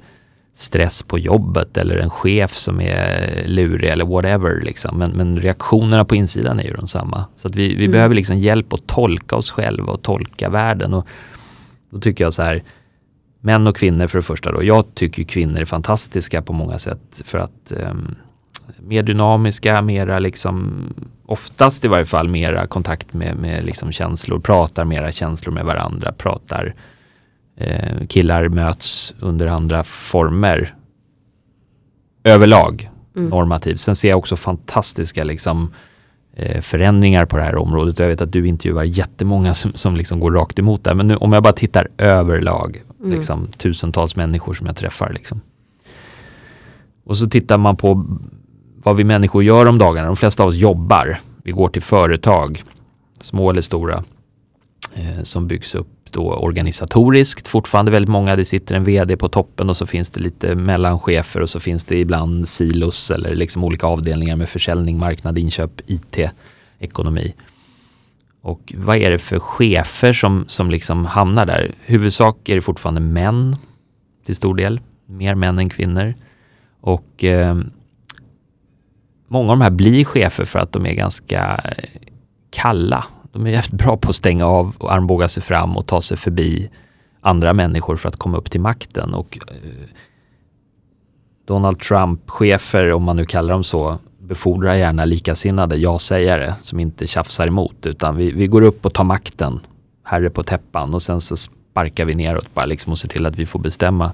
stress på jobbet eller en chef som är lurig eller whatever liksom. Men reaktionerna på insidan är ju de samma. Så att vi behöver liksom hjälp att tolka oss själva och tolka världen, och då tycker jag så här: män och kvinnor för det första då. Jag tycker kvinnor är fantastiska på många sätt, för att mer dynamiska, mera liksom, oftast i varje fall, mera kontakt med liksom känslor, pratar mera känslor med varandra, pratar killar möts under andra former överlag normativt. Sen ser jag också fantastiska liksom förändringar på det här området. Jag vet att du intervjuar jättemånga som liksom går rakt emot det, men nu, om jag bara tittar överlag liksom, tusentals människor som jag träffar liksom. Och så tittar man på vad vi människor gör om dagarna. De flesta av oss jobbar. Vi går till företag, små eller stora, som byggs upp då organisatoriskt. Fortfarande väldigt många, det sitter en vd på toppen och så finns det lite mellanchefer och så finns det ibland silos eller liksom olika avdelningar med försäljning, marknad, inköp, IT, ekonomi. Och vad är det för chefer som liksom hamnar där? Huvudsak är det fortfarande män till stor del. Mer män än kvinnor. Och många av de här blir chefer för att de är ganska kalla. De är jävligt bra på att stänga av och armbåga sig fram och ta sig förbi andra människor för att komma upp till makten. Och Donald Trump-chefer, om man nu kallar dem så, befordrar gärna likasinnade ja-sägare som inte tjafsar emot, utan vi går upp och tar makten, herre på täppan, och sen så sparkar vi neråt bara liksom och ser till att vi får bestämma.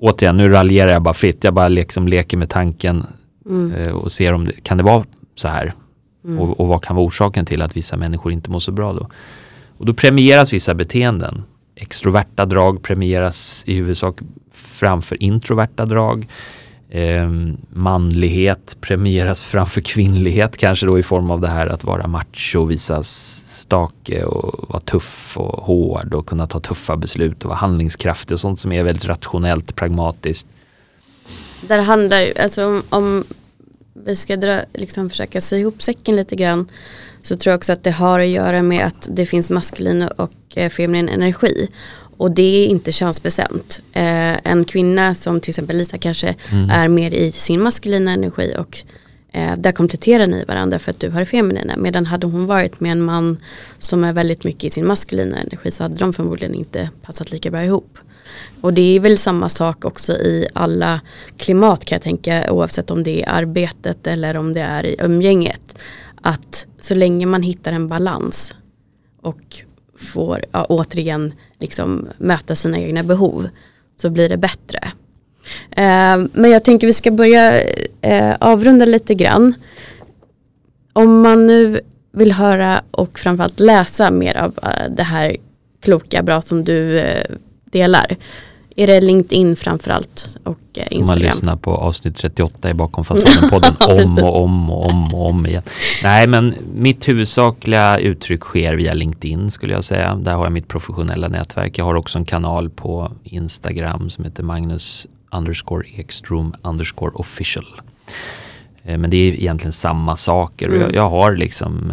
Återigen, nu raljerar jag bara fritt. Jag bara liksom leker med tanken och ser om det kan det vara så här. Och vad kan vara orsaken till att vissa människor inte mår så bra då? Och då premieras vissa beteenden. Extroverta drag premieras i huvudsak framför introverta drag. Manlighet premieras framför kvinnlighet, kanske då i form av det här att vara macho, visa stake och vara tuff och hård och kunna ta tuffa beslut och vara handlingskraftig och sånt som är väldigt rationellt, pragmatiskt. Där handlar ju, alltså om vi ska liksom försöka sy ihop säcken lite grann, så tror jag också att det har att göra med att det finns maskulin och feminin energi. Och det är inte könsbestämt. En kvinna som till exempel Lisa kanske är mer i sin maskulina energi och där kompletterar ni varandra för att du har det feminina. Medan hade hon varit med en man som är väldigt mycket i sin maskulina energi, så hade de förmodligen inte passat lika bra ihop. Och det är väl samma sak också i alla klimat kan jag tänka, oavsett om det är arbetet eller om det är i umgänget. Att så länge man hittar en balans och får återigen liksom möta sina egna behov så blir det bättre. Men jag tänker vi ska börja avrunda lite grann. Om man nu vill höra och framförallt läsa mer av det här kloka bra som du delar. Är det LinkedIn framförallt och Instagram? Man lyssnar på avsnitt 38 i Bakom fasaden-podden om och om igen. Nej, men mitt huvudsakliga uttryck sker via LinkedIn skulle jag säga. Där har jag mitt professionella nätverk. Jag har också en kanal på Instagram som heter Magnus_Ekström_official. Men det är egentligen samma saker. Mm. Jag har liksom...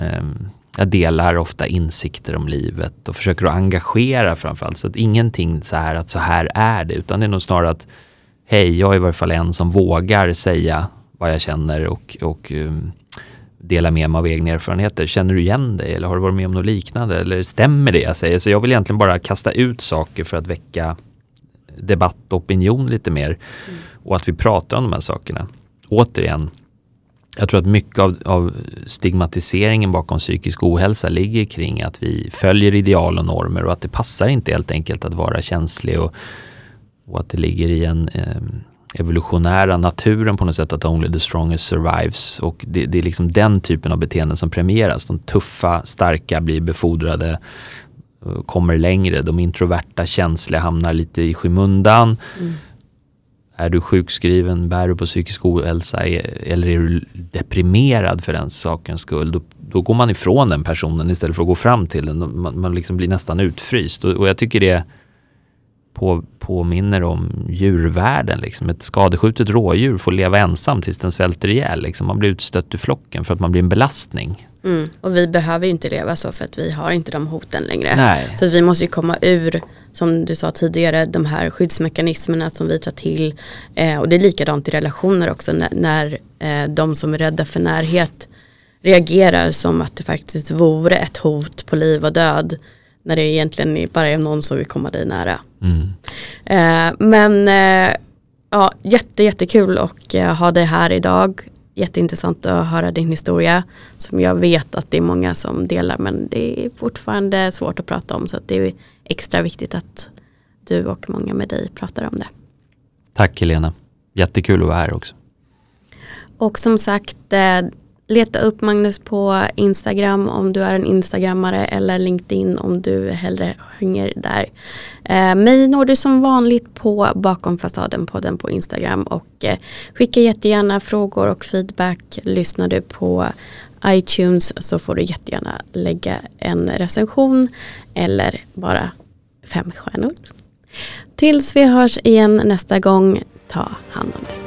Jag delar ofta insikter om livet och försöker att engagera framförallt. Så att ingenting så här att så här är det. Utan det är nog snarare att hej, jag är i varje fall en som vågar säga vad jag känner och dela med mig av egna erfarenheter. Känner du igen dig eller har du varit med om något liknande? Eller stämmer det jag säger? Så jag vill egentligen bara kasta ut saker för att väcka debatt och opinion lite mer. Mm. Och att vi pratar om de här sakerna. Återigen. Jag tror att mycket av stigmatiseringen bakom psykisk ohälsa ligger kring att vi följer ideal och normer och att det passar inte helt enkelt att vara känslig och att det ligger i en evolutionära naturen på något sätt att only the strongest survives och det är liksom den typen av beteenden som premieras. De tuffa, starka blir befordrade, kommer längre. De introverta, känsliga hamnar lite i skymundan. Mm. Är du sjukskriven, bär du på psykisk ohälsa eller är du deprimerad för den sakens skull, då går man ifrån den personen istället för att gå fram till den. Man liksom blir nästan utfryst. Och jag tycker det påminner om djurvärlden. Liksom. Ett skadeskjutet rådjur får leva ensam tills den svälter ihjäl. Liksom. Man blir utstött ur flocken för att man blir en belastning. Mm. Och vi behöver ju inte leva så för att vi har inte de hoten längre. Nej. Så att vi måste ju komma ur, som du sa tidigare, de här skyddsmekanismerna som vi tar till. Och det är likadant i relationer också när de som är rädda för närhet reagerar som att det faktiskt vore ett hot på liv och död. När det egentligen bara är någon som vill komma dig nära. Mm. Men jättekul att ha dig här idag. Jätteintressant att höra din historia som jag vet att det är många som delar, men det är fortfarande svårt att prata om, så att det är extra viktigt att du och många med dig pratar om det. Tack Helena, jättekul att vara här också. Och som sagt, leta upp Magnus på Instagram om du är en instagrammare eller LinkedIn om du hellre hänger där. Mig når du som vanligt på Bakom fasaden-podden på Instagram och skicka jättegärna frågor och feedback. Lyssnar du på iTunes så får du jättegärna lägga en recension eller bara 5 stjärnor. Tills vi hörs igen nästa gång, ta hand om dig.